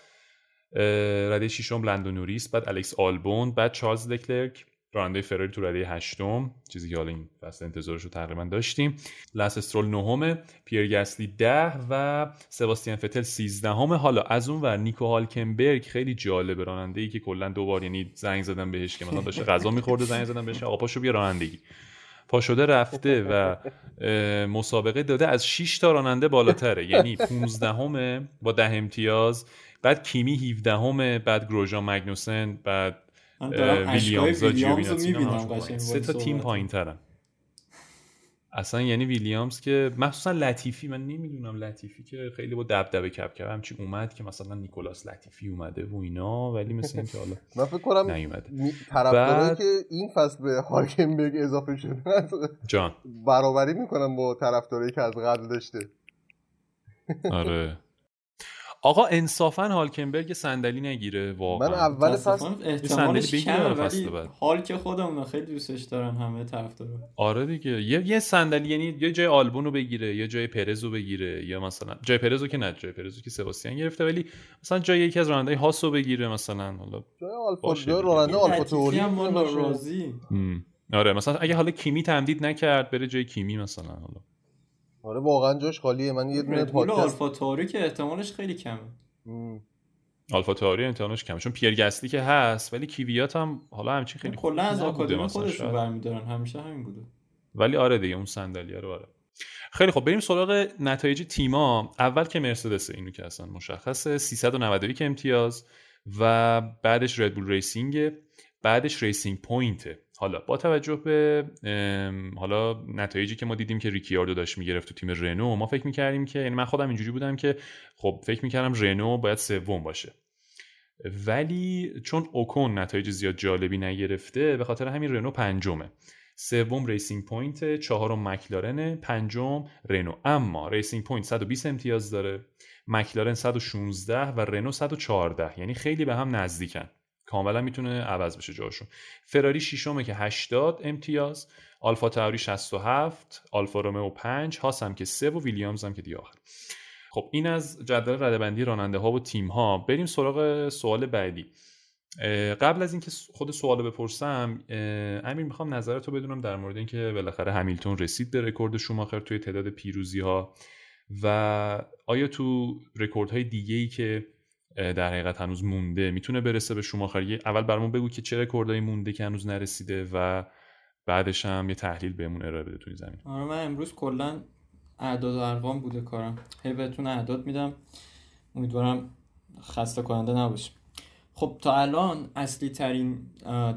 رده ششم لندو نوریس، بعد الکس آلبون، بعد چارلز لکلرک راننده فراری تو رده هشتم، چیزی که حالا این فصل انتظارش رو تقریبا داشتیم. لنس استرول نهم، پیر گسلی ده و سباستین فتل سیزده. حالا از اون ور نیکو هالکنبرگ خیلی جالب، راننده‌ای که کلا دو بار یعنی زنگ زدم بهش که مثلا داشته غذا می‌خورد زنگ زدم بهش آقا پاشو بیا رانندگی، پا شده رفته و مسابقه داده، از شش تا راننده بالاتره یعنی پانزده همه با ده امتیاز، بعد کیمی هفده همه، بعد گروژان مگنوسن، بعد ویلیامز و جویناتین، سه تا تیم پایین ترن اصلا. یعنی ویلیامز که مخصوصا لطیفی، من نمیدونم لطیفی که خیلی با دبدبه کپ کپ همچی اومد که مثلا نیکولاس لطیفی اومده و اینا، ولی مثلا اینکه حالا من فکر کنم نیومده. طرفدارایی که این فصل به هالکنبرگ اضافه شدن جان برابری میکنم با طرفدارایی که از قبل داشته. آره آقا انصافا هالکنبرگ صندلی نگیره واقعا. من اول فصل احتمالش کمه ولی حال که خودمون خیلی دوستش دارن همه طرفدارا. آره دیگه یه یه صندلی، یعنی یه جای آلبون رو بگیره، یه جای پرز رو بگیره، یا مثلا جای پرز رو که نه، جای پرز رو که سباستین گرفته، ولی مثلا جای یکی از راننده‌های هاس رو بگیره، مثلا حالا جای آلفا راننده آلفا توری من راضی. آره مثلا اگه حالا کیمی تمدید نکرد بره جای کیمی مثلا. حالا آره واقعا جاش خالیه. من یه دونه پادکست آلفا تاری که احتمالش خیلی کمه. آلفا تاری احتمالش کمه چون پیر گسلی که هست، ولی کیویات هم حالا همچین خیلی کلا از آکادمی خودشون برمی‌دارن، همیشه همین بوده. ولی آره دیگه اون صندلیه رو. آره خیلی خب بریم سراغ نتایج تیم‌ها. اول که مرسدس، اینو که اصلا مشخصه، سیصد و نود و یک امتیاز و بعدش ردبول ریسینگ، بعدش ریسینگ پوینت حالا با توجه به حالا نتایجی که ما دیدیم که ریکیاردو داشت میگرفت تو تیم رنو، ما فکر می‌کردیم که، یعنی من خودم اینجوری بودم که خب فکر می‌کردم رنو باید سوم باشه، ولی چون اوکون نتایج زیاد جالبی نگرفته به خاطر همین رنو پنجمه. سوم ریسینگ پوینت، چهارم مکلارن، پنجم رنو. اما ریسینگ پوینت صد و بیست امتیاز داره، مکلارن صد و شانزده و رنو صد و چهارده، یعنی خیلی به هم نزدیکن، کاملا میتونه عوض بشه جاشون. فراری ششمه که هشتاد امتیاز، آلفا تاوری شصت و هفت، آلفا رومئو پنج، هاس هم که سه و ویلیامز هم که دیگه آخر. خب این از جدول رده‌بندی راننده ها و تیم ها. بریم سراغ سوال بعدی. قبل از اینکه خود سوالو بپرسم، امیر میخوام نظرتو بدونم در مورد اینکه بالاخره همیلتون رسید به رکورد شوماخر توی تعداد پیروزی ها و آیا تو رکوردهای دیگه‌ای که در حقیقت هنوز مونده میتونه برسه به شوماخر؟ اول برامون بگو که چه رکوردایی مونده که هنوز نرسیده و بعدش هم یه تحلیل بهمون ارائه بده تو این زمین. آره من امروز کلا اعداد و ارقام بوده کارم، هی بهتون اعداد میدم، امیدوارم خسته کننده نباشه. خب تا الان اصلی ترین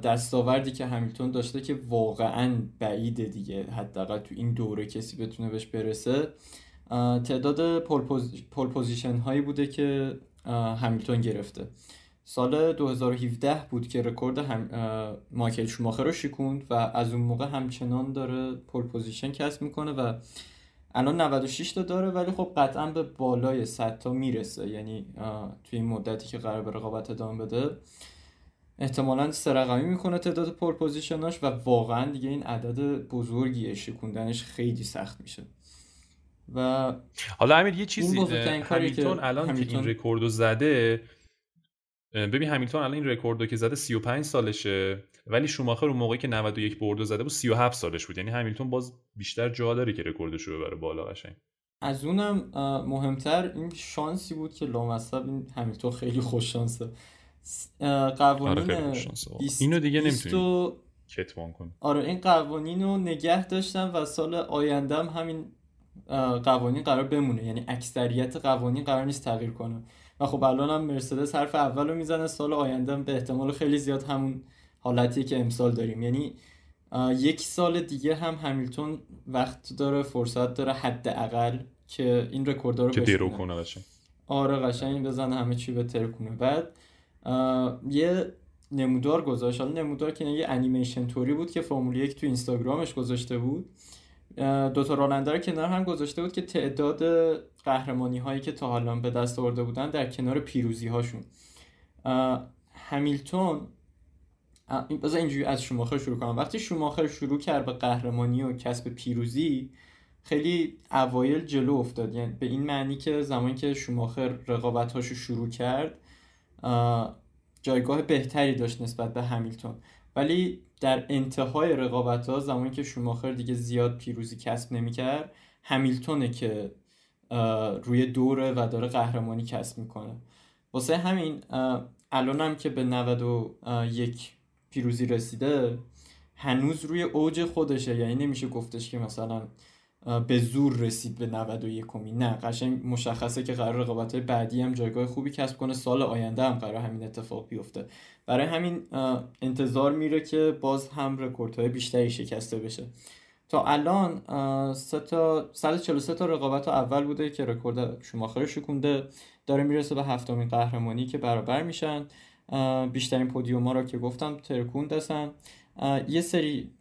دستاوردی که همیلتون داشته که واقعا بعیده دیگه، حداقل تو این دوره کسی بتونه بهش برسه، تعداد پول, پوز... پول پوزیشن هایی بوده که همیلتون گرفته. سال دو هزار و هفده بود که رکورد هم... مایکل شوماخر رو شکوند و از اون موقع همچنان داره پول پوزیشن کسب میکنه و الان نود و شش تا داره، ولی خب قطعا به بالای صد تا میرسه، یعنی توی این مدتی که قرار به رقابت ادامه بده احتمالاً سه رقمی میکنه تعداد پول پوزیشناش و واقعا دیگه این عدد بزرگیه، شکوندنش خیلی سخت میشه. و حالا امیر یه چیزی، همیلتون الان همیلتون... که این رکوردو زده، ببین همیلتون الان این رکوردو که زده سی و پنج سالشه، ولی شوماخر اون موقعی که نود و یک بردو زده بود سی و هفت سالش بود، یعنی همیلتون باز بیشتر جا داره که رکوردش رو ببره بالا. قشنگ از اونم مهمتر این شانسی بود که لامصب این همیلتون خیلی خوش شانسه، قوانین آره بیست... اینو دیگه نمیتونیم کتمان کنیم. آره این قوانین رو نگه داشتن و سال آینده هم همین قوانین قرار بمونه، یعنی اکثریت قوانین قرار نیست تغییر کنه و خب الان هم مرسدس حرف اولو میزنه، سال آینده هم به احتمال خیلی زیاد همون حالتی که امسال داریم، یعنی یک سال دیگه هم همیلتون وقت داره، فرصت داره حداقل که این رکوردها رو بشکنه، درو کنه قشنگ. آره قشنگ بزنه همه چی به تر کنه. بعد یه نمودار گذاشت، حالا نمودار که یه انیمیشن توری بود که فرمول یک تو اینستاگرامش گذاشته بود، دو تا راننده رو کنار هم گذاشته بود که تعداد قهرمانی هایی که تا حالا به دست آورده بودن در کنار پیروزی هاشون. همیلتون بذار اینجوری از شوماخر شروع کنم، وقتی شوماخر شروع کرد به قهرمانی و کسب پیروزی خیلی اوایل جلو افتاد، یعنی به این معنی که زمانی که شوماخر رقابت‌هاشو شروع کرد جایگاه بهتری داشت نسبت به همیلتون، ولی در انتهای رقابت‌ها زمانی که شوماخر دیگه زیاد پیروزی کسب نمی‌کرد، همیلتونه که روی دوره و داره قهرمانی کسب می‌کنه. واسه همین الان هم که به نود و یک پیروزی رسیده هنوز روی اوج خودشه، یعنی نمیشه گفتش که مثلا به زور رسید به نود و یکمی، نه قشنگ مشخصه که قرار رقابت‌های بعدی هم جایگاه خوبی کسب کنه، سال آینده هم قرار همین اتفاق بیفته، برای همین انتظار میره که باز هم رکوردهای بیشتری شکسته بشه. تا الان صد و چهل و سه تا رقابت اول بوده که رکورد شوماخر شکونده، داره میرسه به هفتمین قهرمانی که برابر میشن، بیشترین پودیوما را که گفتم ترکوند هستن. یه سری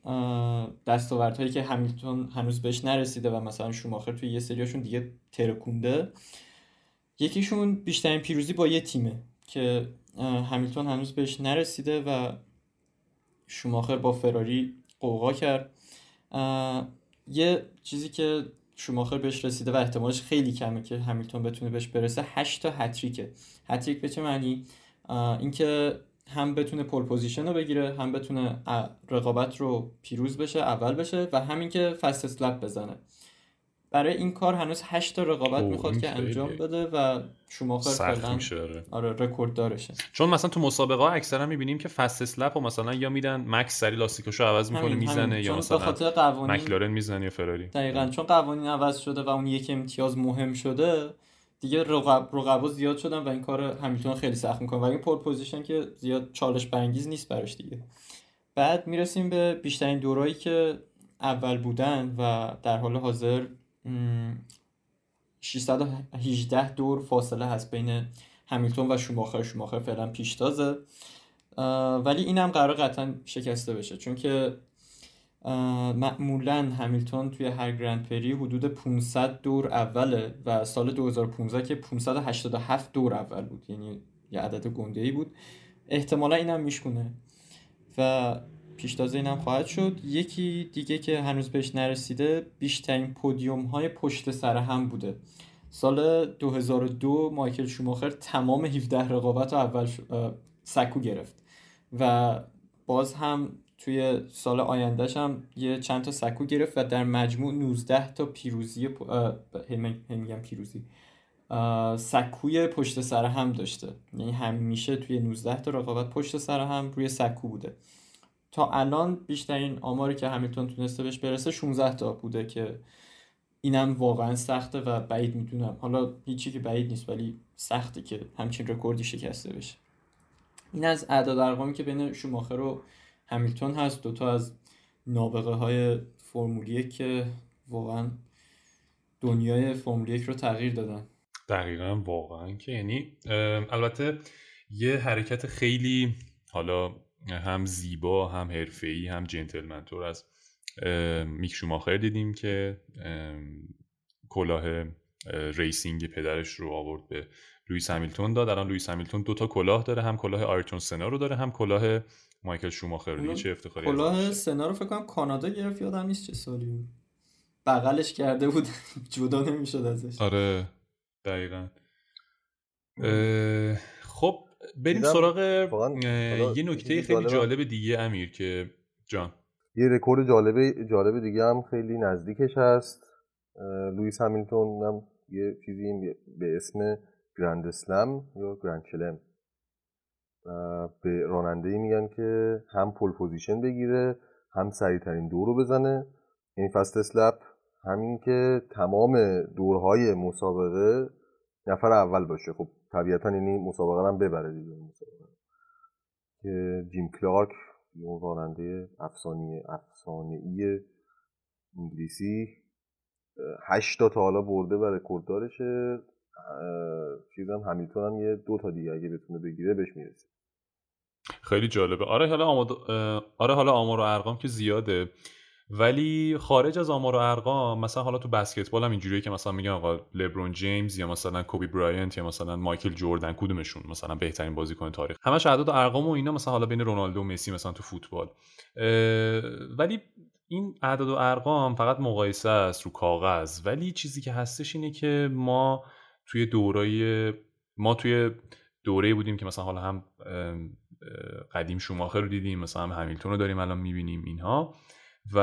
دستاوردهایی که همیلتون هنوز بهش نرسیده و مثلا شوماخر توی یه سریاشون دیگه ترکونده، یکیشون بیشترین پیروزی با یه تیمه که همیلتون هنوز بهش نرسیده و شوماخر با فراری قوقا کرد. یه چیزی که شوماخر بهش رسیده و احتمالش خیلی کمه که همیلتون بتونه بهش برسه، هشت تا هتریکه. هتریک به چه معنی؟ اینکه هم بتونه پول پوزیشن رو بگیره، هم بتونه رقابت رو پیروز بشه، اول بشه، و همین که فست اسلپ بزنه. برای این کار هنوز هشت تا رقابت میخواد که انجام بده و شوماخر فعلا آره رکورد دارشه، چون مثلا تو مسابقه ها اکثرا میبینیم که فست اسلپ و مثلا یا میدن مکس سری لاستیکاشو عوض میکنه میزنه، یا مثلا قوانین... مکلارن میزنه یا فراری. دقیقاً چون قوانین عوض شده و اون یک امتیاز مهم شده دیگه، رقب رقبا زیاد شدن و این کار همیلتون خیلی سخت میکنه، ولی پول پوزیشن که زیاد چالش برانگیز نیست براش دیگه. بعد میرسیم به بیشترین دورهایی که اول بودن و در حال حاضر ششصد و هجده دور فاصله هست بین همیلتون و شوماخر. شوماخر فعلا پیشتازه ولی این هم قرار قطعا شکسته بشه، چون که معمولا همیلتون توی هر گرند پری حدود پانصد دور اوله و سال دو هزار و پانزده که پانصد و هشتاد و هفت دور اول بود، یعنی یه عدد گنده‌ای بود. احتمالا این هم میشکنه و پیشتازه این هم خواهد شد. یکی دیگه که هنوز بهش نرسیده بیشترین پودیوم های پشت سر هم بوده. سال دو هزار و دو مایکل شوماخر تمام هفده رقابت رو اول سکو گرفت و باز هم توی سال آیندهش هم یه چند تا سکو گرفت و در مجموع نوزده تا پیروزی میگم پیروزی سکوی پشت سر هم داشته، یعنی همیشه توی نوزده تا رقابت پشت سر هم روی سکو بوده. تا الان بیشترین آماری که همیلتون تونسته بهش برسه شانزده تا بوده که اینم واقعا سخته و بعید میدونم، حالا هیچی که بعید نیست ولی سخته که همچین رکوردی شکسته بشه. این از اعداد ارقامی که بین شوماخر و همیلتون هست، دوتا از نابغه های فرمولیه که واقعا دنیای فرمولیک رو تغییر دادن. دقیقا واقعا که یعنی البته یه حرکت خیلی حالا هم زیبا هم حرفه‌ای هم جنتلمن تور از میک شوماخر دیدیم که کلاه ریسینگ پدرش رو آورد به لوئیس همیلتون داد. الان لوئیس همیلتون دوتا کلاه داره، هم کلاه آیرتون سنا رو داره هم کلاه مایکل شوماخر رو. چه افتخاری. کلاه سنا رو فکر کنم کانادا گرفت، یادم نیست چه سالی بود، بغلش کرده بود جدا نمیشد ازش. آره دقیقاً. خب بریم سراغ یه نکته خیلی جالب دیگه امیر که جان یه رکورد جالب جالب دیگه هم خیلی نزدیکش هست. لوئیس همیلتون هم یه چیزی به اسم گرند اسلم یا گرند چلم به راننده‌ای میگن که هم پول پوزیشن بگیره هم سریع‌ترین دور رو بزنه، این فست اسلپ، همین که تمام دورهای مسابقه نفر اول باشه. خب طبیعتاً یعنی مسابقه هم ببره دیگه. مسابقه که جیم کلارک اون راننده افسانه افسانه‌ای انگلیسی هشت تا تا حالا برده و رکورددارشه. چیزم همیلتون هم یه دو تا دیگه اگه بتونه بگیره بهش میرسه. خیلی جالبه. آره حالا آماد... آره حالا آمار و ارقام که زیاده، ولی خارج از آمار و ارقام مثلا حالا تو بسکتبال هم اینجوریه که مثلا میگن آقا لبرون جیمز یا مثلا کوبی براینت یا مثلا مایکل جوردن کدومشون مثلا بهترین بازیکن تاریخ، همش اعداد و ارقام و اینا، مثلا حالا بین رونالدو و مسی مثلا تو فوتبال. ولی این اعداد و ارقام فقط مقایسه است رو کاغذ، ولی چیزی که هستش اینه که ما توی دورای ما توی دوره بودیم که مثلا حالا هم قدیم شوماخر رو دیدیم، مثلا هم همیلتون رو داریم الان میبینیم اینها و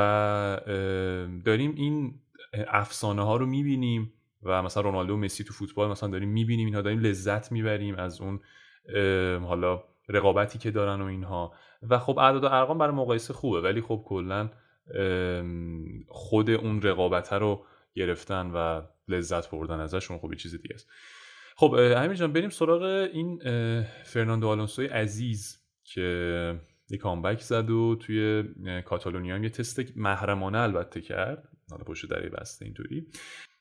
داریم این افسانه ها رو میبینیم و مثلا رونالدو و مسی تو فوتبال مثلا داریم میبینیم اینها، داریم لذت میبریم از اون حالا رقابتی که دارن و اینها. و خب اعداد و ارقام برای مقایسه خوبه، ولی خب کلا خود اون رقابت رو گرفتن و لذت بردن ازشون خب یه چیز دیگه است. خب امیر جان بریم سراغ این فرناندو آلونسوی عزیز که یه کامبک زد و توی کاتالونیا هم یه تست محرمانه البته کرد، حالا پشت دری بسته اینطوری،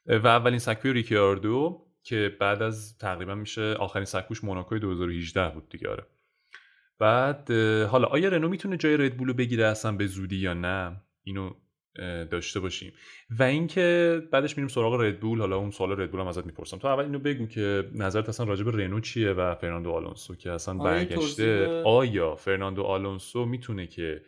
و اولین سکوی ریکیاردو که بعد از تقریبا میشه آخرین سکوش موناکوی دو هزار و هجده بود دیگه. آره. بعد حالا آیا رنو میتونه جای ردبول رو بگیره اصلا به زودی یا نه، اینو داشته باشیم. و اینکه بعدش میریم سراغ ردبول، حالا اون سوال ردبول هم ازت میپرسم، تو اول اینو بگو که نظرت اصلا راجع به رنو چیه و فرناندو آلونسو که اصلا برگشته، آیا فرناندو آلونسو میتونه که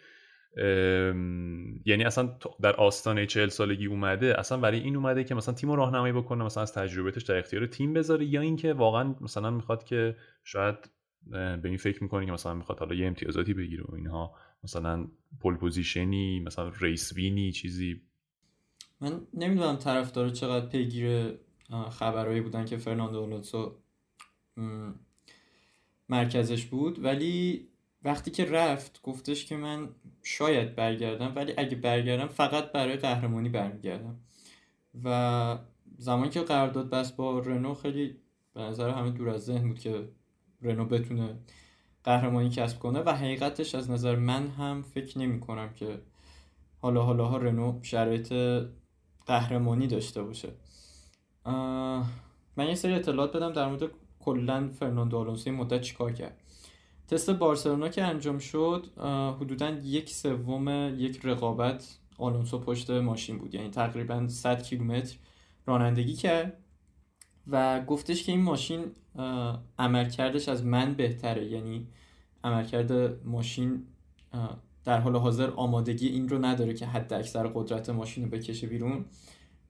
ام... یعنی اصلا در آستانه چهل سالگی اومده، اصلا برای این اومده که مثلا تیمو راهنمایی بکنه، مثلا از تجربهش در اختیار تیم بذاره، یا اینکه واقعا مثلا میخواد که شاید به این فکر میکنه که مثلا میخواد حالا یه امتیازاتی بگیره و اینها، مثلا پول پوزیشنی، مثلا ریس وینی، چیزی. من نمیدونم طرفدارا چقدر پیگیر خبرایی بودن که فرناندو آلونسو مرکزش بود، ولی وقتی که رفت گفتش که من شاید برگردم، ولی اگه برگردم فقط برای قهرمانی برمیگردم. و زمانی که قرارداد بست با رنو خیلی به نظر همه دور از ذهن بود که رنو بتونه قهرمانی کسب کنه و حقیقتش از نظر من هم فکر نمی کنم که حالا حالا ها رنو شرایط قهرمانی داشته باشه. من یه سری اطلاعات بدم در مورد کلا فرناندو آلونسو این مدت چیکار کرد. تست بارسلونا که انجام شد حدوداً یک سوم یک رقابت آلونسو پشت ماشین بود، یعنی تقریباً صد کیلومتر رانندگی کرد و گفتش که این ماشین عملکردش از من بهتره، یعنی عملکرد ماشین در حال حاضر آمادگی این رو نداره که حد اکثر قدرت ماشین رو بکشه بیرون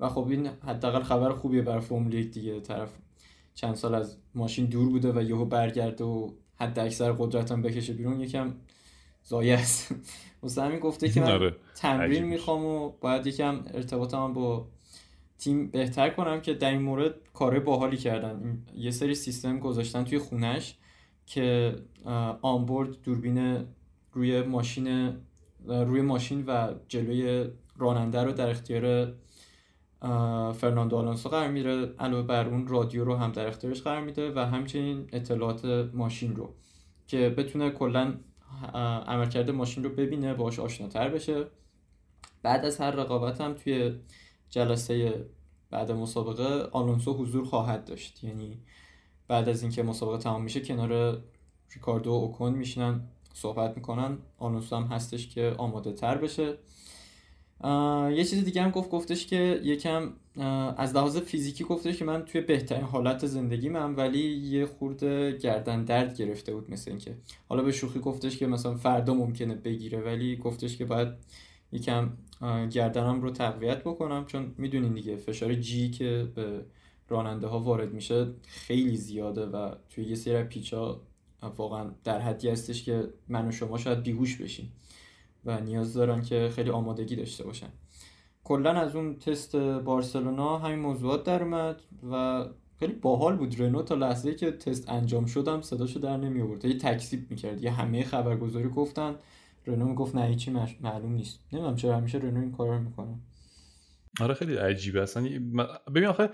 و خب این حداقل خبر خوبیه برای فرمول یک دیگه، طرف چند سال از ماشین دور بوده و یهو برگرده و حد اکثر قدرتم بکشه بیرون یکم ضایع است. واسه همین گفته که من تمرین میخوام و باید یکم ارتباطم با تیم بهتر کنم که در این مورد کارهای باحالی کردن. یه سری سیستم گذاشتن توی خونش که آنبورد دوربین روی ماشین روی ماشین و جلوی راننده رو در اختیار فرناندو آلونسو قرار میده، علاوه بر اون رادیو رو هم در اختیارش قرار میده و همچنین اطلاعات ماشین رو که بتونه کلا عملکرد ماشین رو ببینه، باهاش آشناتر بشه. بعد از هر رقابت هم توی جلسه بعد مسابقه آلونسو حضور خواهد داشت، یعنی بعد از اینکه مسابقه تمام میشه کنار ریکاردو و اوکون میشینن صحبت میکنن، آلونسو هم هستش که آماده تر بشه. یه چیز دیگه هم گفت گفتش که یکم از لحاظ فیزیکی گفتش که من توی بهترین حالت زندگیمم ولی یه خورده گردن درد گرفته بود، مثل اینکه حالا به شوخی گفتش که مثلا فردا ممکنه بگیره ولی گفتش که باید یکم گردنم رو تقویت بکنم، چون میدونین دیگه فشار جی که به راننده ها وارد میشه خیلی زیاده و توی یه سری پیچا واقعا در حدی هستش که من و شما شاید بیهوش بشیم و نیاز دارن که خیلی آمادگی داشته باشن. کلا از اون تست بارسلونا همین موضوعات در اومد و خیلی باحال بود. رنو تا لحظه‌ای که تست انجام شدم صداشو در نمی آورد، یه تکذیب می‌کرد، یه همه خبرگزاری گفتن، رنو میگفت نه هیچی معلوم نیست. نمیدونم چرا همیشه رنو این کارا رو میکنه. آره خیلی عجیبه اصلا. ببین آخه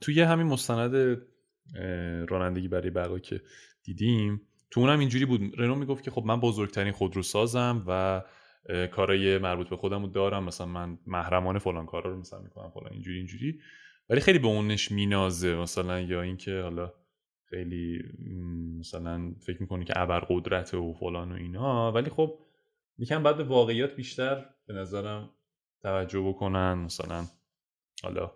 توی همین مستند رانندگی برای برقا که دیدیم تو اونم اینجوری بود، رنو میگفت که خب من بزرگترین خودروسازم و کارای مربوط به خودم رو دارم، مثلا من محرمانه فلان کارا رو مثلا میکنم فلان اینجوری اینجوری، ولی خیلی به اونش مینازه مثلا، یا اینکه حالا خیلی مثلا فکر میکنه که ابرقدرته و فلان و اینا، ولی خب یکم بعد به واقعیات بیشتر به نظرم توجه بکنن. مثلا حالا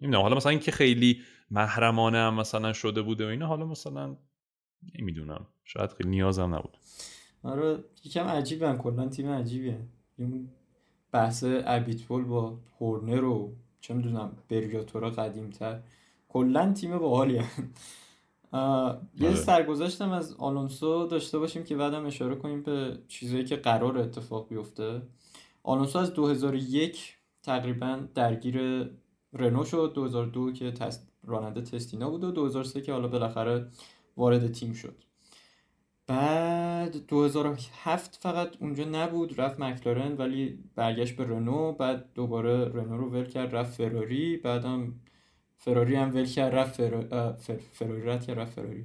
نمیدونم، حالا مثلا اینکه خیلی محرمانه هم مثلا شده بوده و اینا، حالا مثلا نمیدونم شاید خیلی نیازم نبود. آره یکم عجیبن کلا، تیم عجیبیه. این بحث ابیتپول با هورنر و چه میدونم برگاتورا قدیم‌تر، کلا تیم باحالیه. یه سرگذشتم از آلونسو داشته باشیم که بعدم اشاره کنیم به چیزایی که قرار اتفاق بیفته. آلونسو از دو هزار و یک تقریبا درگیر رنو شد، دو هزار و دو که تست راننده تستینا بود و دو هزار و سه که حالا بالاخره وارد تیم شد. بعد دو هزار و هفت فقط اونجا نبود، رفت مکلارن ولی برگشت به رنو، بعد دوباره رنو رو ول کرد رفت فراری، بعدم فراری هم ول کرد رفت فرا... فر... فراری رد کرد رفت فراری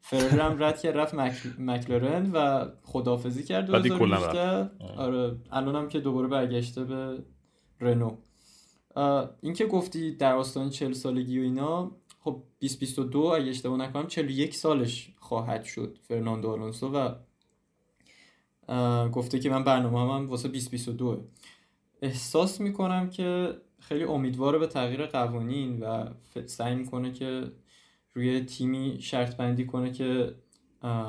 فراری هم رد کرد رفت مک... مکلارن و خداحافظی کرد دو هزار و هجده. آره الانم که دوباره برگشته به رنو. این که گفتی در آستانه چهل سالگی و اینا، خب بیست بیست و دو اگه اشتباه نکنم چهل و یک سالش خواهد شد فرناندو آلونسو و گفته که من برنامه‌ام واسه بیست بیست و دو. احساس میکنم که خیلی امیدواره به تغییر قوانین و سعی میکنه که روی تیمی شرط بندی کنه که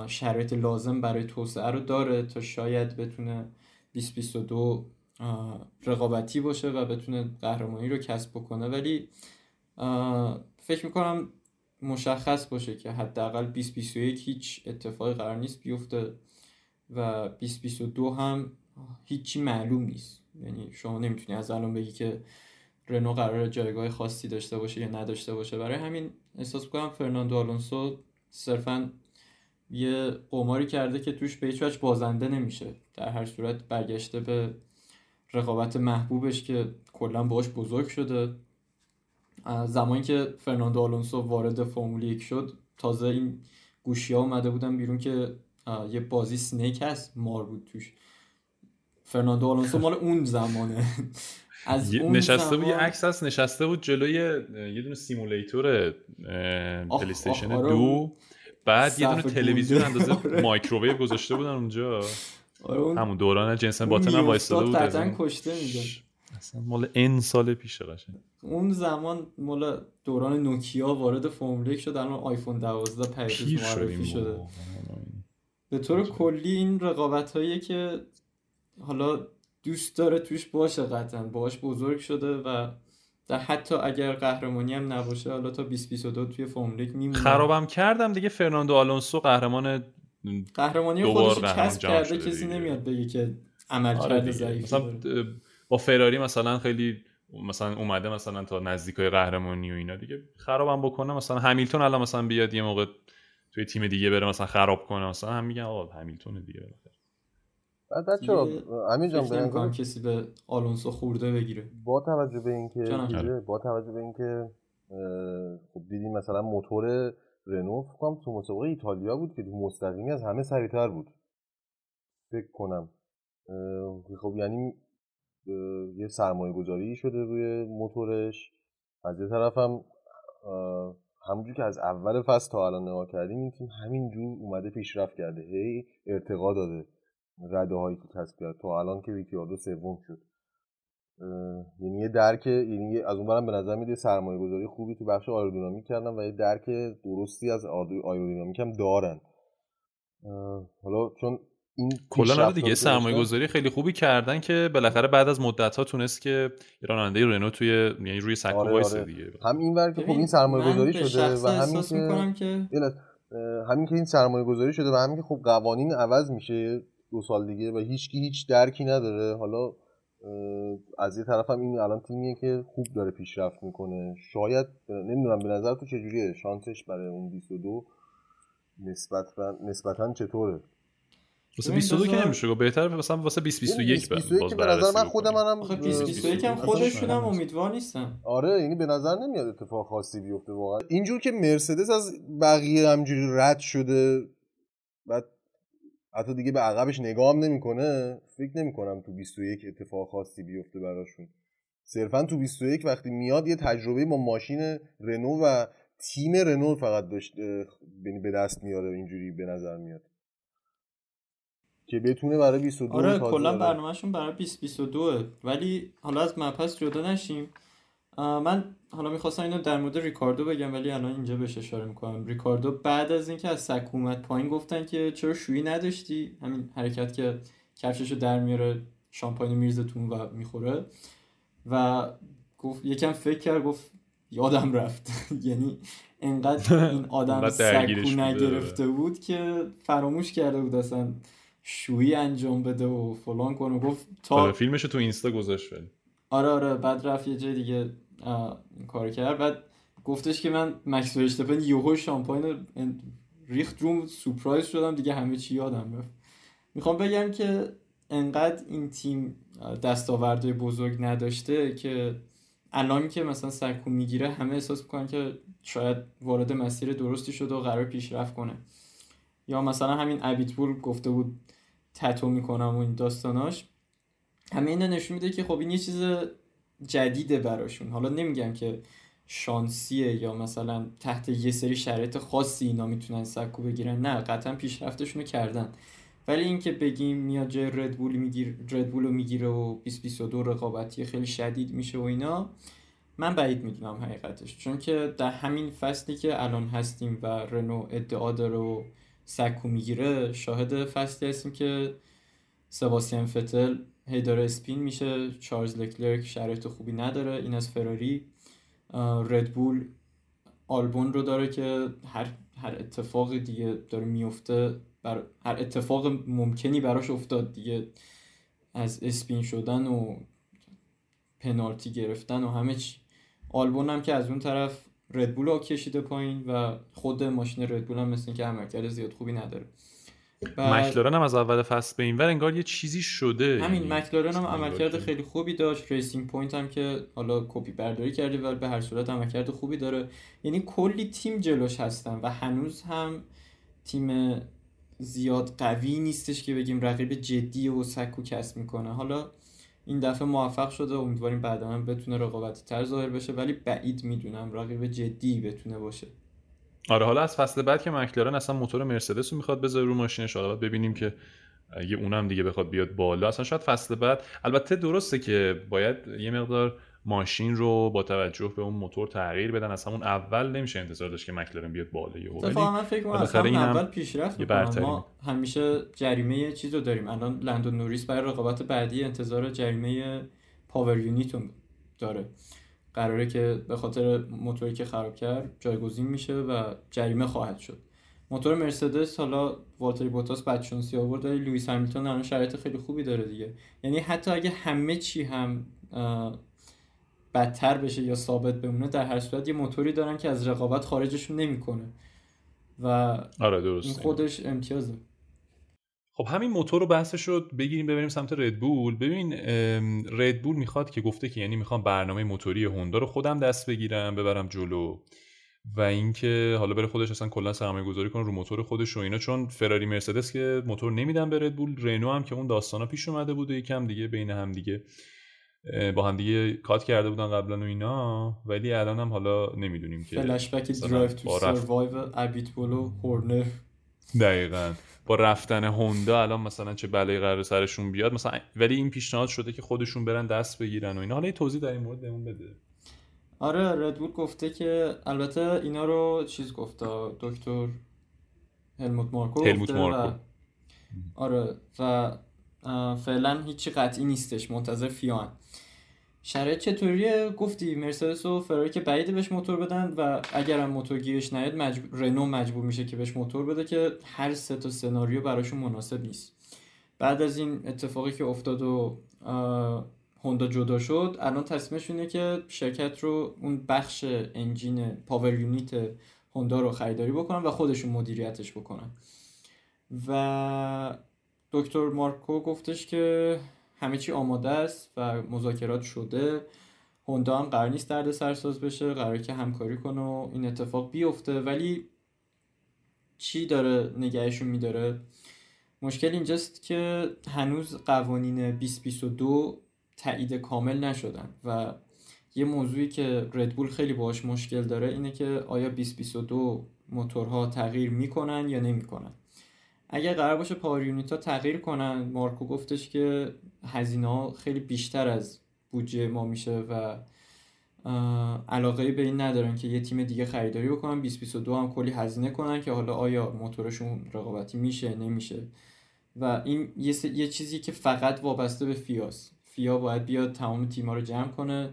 شرایط لازم برای توسعه رو داره تا شاید بتونه بیست بیست و دو رقابتی باشه و بتونه قهرمانی رو کسب بکنه، ولی فکر میکنم مشخص باشه که حداقل بیست بیست و یک هیچ اتفاقی قرار نیست بیفته و بیست بیست و دو هم هیچی معلوم نیست، یعنی شما نمیتونی از الان بگی که رنو قراره جایگاه خاصی داشته باشه یا نداشته باشه. برای همین احساس میکنم فرناندو آلونسو صرفا یه قماری کرده که توش به هیچ وجه بازنده نمیشه، در هر صورت برگشته به رقابت محبوبش که کلا باهاش بزرگ شده. زمانی که فرناندو آلونسو وارد فرمول یک شد تازه این گوشی‌ها اومده بودن بیرون که یه بازی سنیک هست مار بود توش، فرناندو آلونسو مال اون زمانه. از اون نشسته بود یه عکس هست نشسته بود جلوی یه دونه سیمولیتور پلی استیشن دو، بعد یه دونه تلویزیون اندازه مایکروویو گذاشته بودن اونجا. آره همون دوران جنسن باتن هم وایساده بود. اصلا کشته می‌داد. اصلا مال این سال پیشه قشنگ. اون زمان مال دوران نوکیا وارد فرمول یک شد، الان آیفون دوازده پیروز معرفی شده. به طور کلی این رقابت‌هایی که حالا دوست داره توش باشه قطعا باهاش بزرگ شده و تا حتی اگر قهرمانی هم نباشه حالا تا بیست بیست و دو توی فرمول یک میمونه. خرابم کردم دیگه، فرناندو آلونسو قهرمان قهرمانی خودش کسب کرده، کسی نمیاد بگه که عمل کرده ضعیف. مثلا با فراری مثلا خیلی مثلا اومده مثلا تا نزدیکای قهرمانی و اینا دیگه، خرابم بکنه مثلا همیلتون الان مثلا بیاد یه موقع توی تیم دیگه بره مثلا خراب کنه، مثلا هم میگن آقا همیلتون دیگه بره. بعد بچه‌ها امین جان به امکان کسی به آلونسو خورده بگیره. با توجه به اینکه با توجه به اینکه خب دیدیم مثلا موتور رنو فکرم تو مسابقه ایتالیا بود که مستقیمی از همه سریعتر بود فکر کنم. خب یعنی یه سرمایه گذاری شده روی موتورش. از یه طرف هم همونجور که از اول فصل تا الان نگاه کردیم این تیم همینجور اومده پیشرفت کرده، هی ارتقا داده رده هایی که کسب کرد تا الان که ریکیاردو سوم شد. یعنی یه درک یعنی از اون برم به نظر میاد سرمایه گذاری خوبی تو بخش آیرودینامیک کردن و یه درک درستی از آیرودینامیک هم دارن. حالا چون این کلا دیگه سرمایه گذاری خیلی خوبی کردن که بالاخره بعد از مدت ها تونست که راننده رنو توی یعنی روی سکو آره وایسه آره. دیگه هم این ور که خب این سرمایه گذاری شده و همین که همین که این سرمایه گذاری شده و همین که خب قوانین عوض میشه دو سال دیگه و هیچکی هیچ درکی نداره. حالا از یه طرف هم این الان تیمیه که خوب داره پیشرفت میکنه، شاید نمیدونم به نظر تو چجوریه شانسش برای اون بیست و دو نسبتا نسبتا چطوره؟ واسه بیست و دو که نمیشه گفت، بهتره مثلا واسه بیست بیست و یک باز بررسی کنم. من خودم منم بیست بیست و یک هم خودشونم امیدوار نیستم. آره یعنی به نظر نمیاد اتفاق خاصی بیفته واقعا. اینجور که مرسدس از بقیه همجوری رد شده بعد حتی دیگه به عقبش نگاه هم نمی کنه، فکر نمی کنم تو بیست و یک اتفاق خاصی بیفته براشون. صرفا تو بیست و یک وقتی میاد یه تجربه با ماشین رنو و تیم رنو فقط داشت به دست میاره اینجوری به نظر میاد که بتونه برای بیست و دو آره کلا برنامهشون برای بیست بیست و دو. ولی حالا از مبحث جدا نشیم، من حالا میخواستم اینو در مورد ریکاردو بگم ولی الان اینجا بهش اشاره میکنم. ریکاردو بعد از اینکه از سکو اومد پایین گفتن که چرا شویی نداشتی، همین حرکت که کفششو در میاره شامپاین میریزه تو و میخوره و گفت یکم فکر کرد گفت یادم رفت. یعنی انقدر این آدم سکو نگرفته بود که فراموش کرده بود اصلا شویی انجام بده و فلان کنه. گفت تا فیلمشو تو اینستا گذاشت. آره آره بعد رفت یه جای دیگه این کار کرد. بعد گفتش که من مکس ورشتاپن یوهو شامپاین ریخت روم سورپرایز شدم دیگه همه چی یادم رفت. میخوام بگم که انقدر این تیم دستاوردهای بزرگ نداشته که الان که مثلا سکو میگیره همه احساس میکنن که شاید وارد مسیر درستی شده و قرار پیشرفت کنه. یا مثلا همین ابیتبول گفته بود تتو میکنم و این داستاناش، همه اینا نشون میده که خب این یه چیز جدیده براشون. حالا نمیگم که شانسیه یا مثلا تحت یه سری شرایط خاصی اینا میتونن سکو بگیرن، نه قطعا پیشرفتشون رو کردن. ولی اینکه بگیم میاد جای ردبول میگیره ردبولو میگیره و بیست بیست و دو رقابتی خیلی شدید میشه و اینا، من بعید میدونم حقیقتش، چون که در همین فصلی که الان هستیم و رنو ادعا داره و سکو میگیره شاهد فصلی هستیم که سباستین فتل هی داره اسپین میشه، چارلز لکلرک شرایط خوبی نداره، این از فراری، ردبول آلبون رو داره که هر هر اتفاقی دیگه داره میفته، بر هر اتفاق ممکنی براش افتاد دیگه، از اسپین شدن و پنالتی گرفتن و همه چی. آلبون هم که از اون طرف ردبول رو کشیده پایین و خود ماشین ردبول هم مثل این که عملکرد زیاد خوبی نداره. مکلارن هم از اول فصل به اینور انگار یه چیزی شده، همین مکلارن هم عملکرد خیلی خوبی داشت، ریسینگ پوینت هم که حالا کپی برداری کرده ولی به هر صورت عملکرد خوبی داره. یعنی کلی تیم جلوش هستن و هنوز هم تیم زیاد قوی نیستش که بگیم رقیب جدی و سکو کسب میکنه. حالا این دفعه موفق شده، امیدواریم بعدا هم بتونه رقابتی تر ظاهر بشه، ولی بعید میدونم رقیب جدی بتونه باشه. آره، حالا از فصل بعد که مکلارن اصلا موتور مرسدس رو میخواد بذاره رو ماشینش، حالا باید ببینیم که یه اونم دیگه بخواد بیاد بالا. اصلا شاید فصل بعد، البته درسته که باید یه مقدار ماشین رو با توجه به اون موتور تغییر بدن، از همون اول نمیشه انتظار داشت که مکلارن بیاد بالا یهو. اتفاقا فکر کنم از همون اول پیشرفت می‌کنه. ما همیشه جریمه چیز رو داریم. الان لندن نوریس برای رقابت بعدی انتظار جریمه پاور یونیت داره، قراره که به خاطر موتوری که خراب کرد جایگزین میشه و جریمه خواهد شد. موتور مرسدس، حالا والتری بوتاس بدشانسی آورد، ولی لوئیس همیلتون الان شرایط خیلی خوبی داره دیگه. یعنی حتی اگه همه چی هم بدتر بشه یا ثابت بمونه، در هر صورت یه موتوری دارن که از رقابت خارجشون نمیکنه و آره درسته، این خودش امتیازه. خب همین موتور رو بحث شد بگیریم ببریم سمت ردبول. ببین ردبول میخواد که گفته که یعنی میخوام برنامه موتوری هوندا رو خودم دست بگیرم ببرم جلو و اینکه حالا بره خودش اصلا کلا سرمایه گذاری کنه رو موتور خودش و اینا، چون فراری مرسدس که موتور نمیدن به ردبول، رنو هم که اون داستانا پیش اومده بود و یکم دیگه بین هم دیگه با هم دیگه کات کرده بودن قبلا و اینا، ولی الان هم حالا نمیدونیم که فلش بک درایو تو سروایو ابیتبول و هورنر دقیقاً با رفتن هوندا الان مثلا چه بلایی قرار سرشون بیاد مثلا، ولی این پیشنهاد شده که خودشون برن دست بگیرن و اینا. حالا یه توضیح در این مورد بهمون بده. آره ردبول گفته که، البته اینا رو چیز گفته دکتر هلموت مارکو هلموت مارکو و... آره و فعلا هیچی قطعی نیستش، منتظر فیان. شرایط چطوریه؟ گفتی مرسدس و فراری که بعیده بهش موتور بدن و اگرم موتور گیرش نیاد مجبور... رنو مجبور میشه که بهش موتور بده، که هر سه تا سناریو براشون مناسب نیست. بعد از این اتفاقی که افتاد و هوندا جدا شد، الان تصمیمشونه که شرکت رو، اون بخش انجین پاور یونیت هوندا رو خریداری بکنن و خودشون مدیریتش بکنن. و دکتر مارکو گفتش که همه چی آماده است و مذاکرات شده، هوندا هم قرار نیست درد سرساز بشه، قراره که همکاری کنه و این اتفاق بیفته. ولی چی داره نگهشون میداره؟ مشکل اینجاست که هنوز قوانین بیست بیست و دو تایید کامل نشدن و یه موضوعی که ردبول خیلی باهاش مشکل داره اینه که آیا بیست بیست و دو موتورها تغییر میکنن یا نمیکنن. اگه قرار باشه پاور یونیت‌ها تغییر کنن، مارکو گفتش که هزینه‌ها خیلی بیشتر از بودجه ما میشه و علاقه‌ای به این ندارن که یه تیم دیگه خریداری بکنن، بیست بیست و دو هم کلی هزینه کنن که حالا آیا موتورشون رقابتی میشه نمیشه. و این یه, س... یه چیزی که فقط وابسته به فیاست. فیا باید بیاد تمام تیم‌ها رو جمع کنه،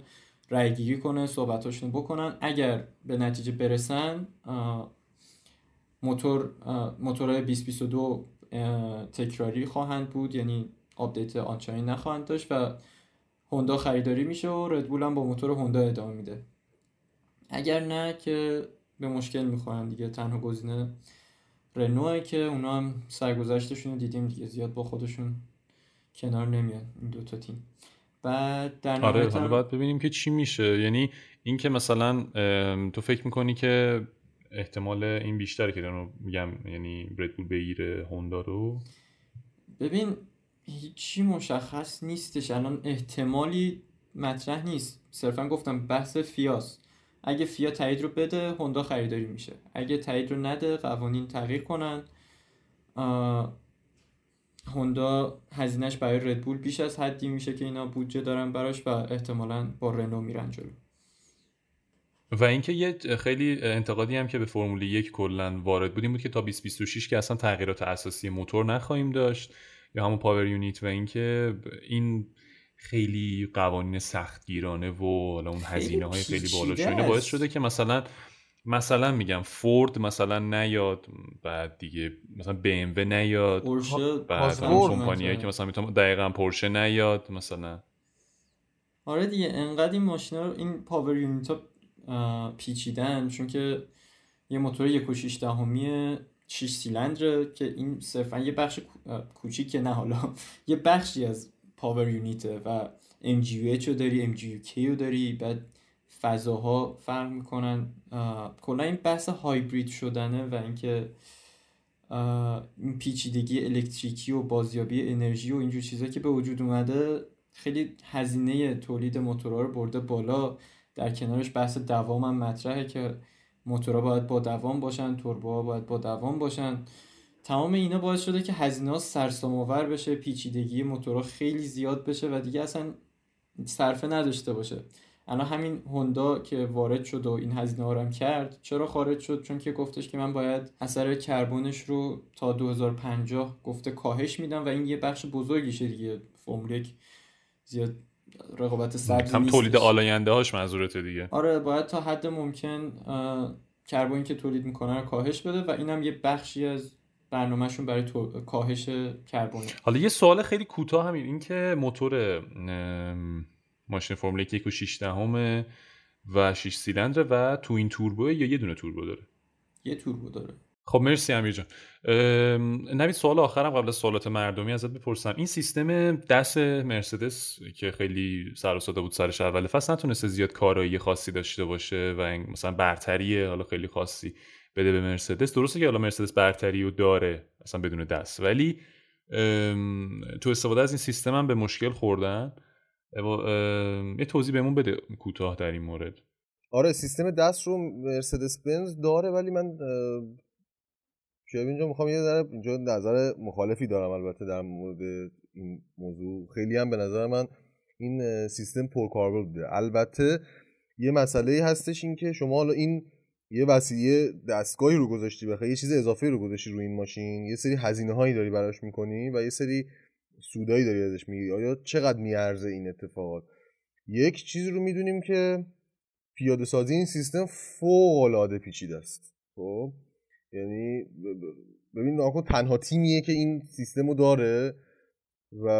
رأی‌گیری کنه، صحبتاشون بکنن. اگر به نتیجه برسن موتور موتورهای بیست بیست و دو تکراری خواهند بود، یعنی آپدیت آنچنانی نخواهند داشت و هوندا خریداری میشه و ردبول هم با موتور هوندا ادامه میده. اگر نه که به مشکل میخورن دیگه، تنها گزینه رنوئه که اونا هم سرگذشتشون رو دیدیم دیگه، زیاد با خودشون کنار نمیان این دو تا تیم. بعد در نهایت آره، هم... باید ببینیم که چی میشه. یعنی این که مثلا تو فکر میکنی که احتمال این بیشتره که دارم میگم یعنی ردبول بگیره هوندا رو؟ ببین هیچی مشخص نیستش الان، احتمالی مطرح نیست، صرفا گفتم بحث فیاست. اگه فیا تایید رو بده هوندا خریداری میشه، اگه تایید رو نده قوانین تغییر کنن، هوندا هزینهش برای ردبول بیش از حدی میشه که اینا بودجه دارن براش و احتمالاً با رنو میرن جلو. و اینکه یه خیلی انتقادی هم که به فرمول یک کلا وارد بود این بود که تا بیست بیست و شش که اصلا تغییرات اساسی موتور نخواهیم داشت یا همون پاور یونیت و اینکه این خیلی قوانین سختگیرانه و حالا اون هزینه‌های خیلی بالا شده باعث شده که مثلا مثلا میگم فورد مثلا نیاد، بعد دیگه مثلا بی ام و نیاد، پورشه، بعد کمپانیایی که مثلا میتونم دقیقاً پورشه نیاد مثلا. آره دیگه انقدر این ماشینا رو این پاور یونیت‌ها پیچیدن، چون که یه موتور یک و شش دهمی شش سیلندره که این صرفا یه بخش کوچیکه، نه حالا یه بخشی از پاور یونیته و ام جی یو اچ رو داری، ام جی یو کی رو داری، بعد فضاها فرق میکنن. کلا این بحث هایبرید شدنه و اینکه این پیچیدگی الکتریکی و بازیابی انرژی و اینجور چیزا که به وجود اومده خیلی هزینه تولید موتورها رو برده بالا. در کنارش بحث دوام هم مطرحه که موتورها باید با دوام باشن، توربوها باید با دوام باشن. تمام اینا باعث شده که هزینه‌ها سرسام‌آور بشه، پیچیدگی موتورها خیلی زیاد بشه و دیگه اصلا صرفه نداشته باشه. الان همین هوندا که وارد شد و این هزینه‌ها رو هم کرد، چرا خارج شد؟ چون که گفتش که من باید اثر کربنش رو تا دو هزار و پنجاه گفته کاهش میدم و این یه بخش بزرگیشه دیگه. فرمول یک زیاد رقابت سبز نیست، تولید آلاینده هاش منظورته دیگه. آره، باید تا حد ممکن کربنی که تولید میکنه رو کاهش بده و اینم یه بخشی از برنامه‌شون برای تو... کاهش کربنه. حالا یه سوال خیلی کوتاه همین، این که موتور ماشین فرمول یک یک و شش دهم و شش سیلندر و تو این توربو یا یه دونه توربو داره؟ یه توربو داره. خب مرسی امیر جان. نوید، سوال آخرم قبل از سوالات مردمی ازت بپرسم. این سیستم دست مرسدس که خیلی سر و صدا بود سرش اول فصل، نتونسته زیاد کارایی خاصی داشته باشه و مثلا برتری حالا خیلی خاصی بده به مرسدس. درسته که حالا مرسدس برتری رو داره اصلا بدون دست، ولی تو استفاده از این سیستم هم به مشکل خوردن. یه توضیح بهمون بده کوتاه در این مورد. آره، سیستم دست رو مرسدس بنز داره، ولی من شاید اینجا میخوام یه ذره اینجا نظر مخالفی دارم. البته در مورد این موضوع خیلی هم به نظر من این سیستم پرکاربر بوده. البته یه مسئله‌ای هستش، این که شما حالا این یه وسیله دستگاهی رو گذاشتی، بخوای یه چیز اضافی رو گذاشتی روی این ماشین، یه سری هزینه‌هایی داری براش می‌کنی و یه سری سودایی داری ازش می‌گیری. آیا چقدر میارزه این اتفاقات؟ یک چیز رو می‌دونیم که پیاده‌سازی این سیستم فوق‌العاده پیچیده است. خب یعنی ببین، ناکو تنها تیمیه که این سیستم رو داره و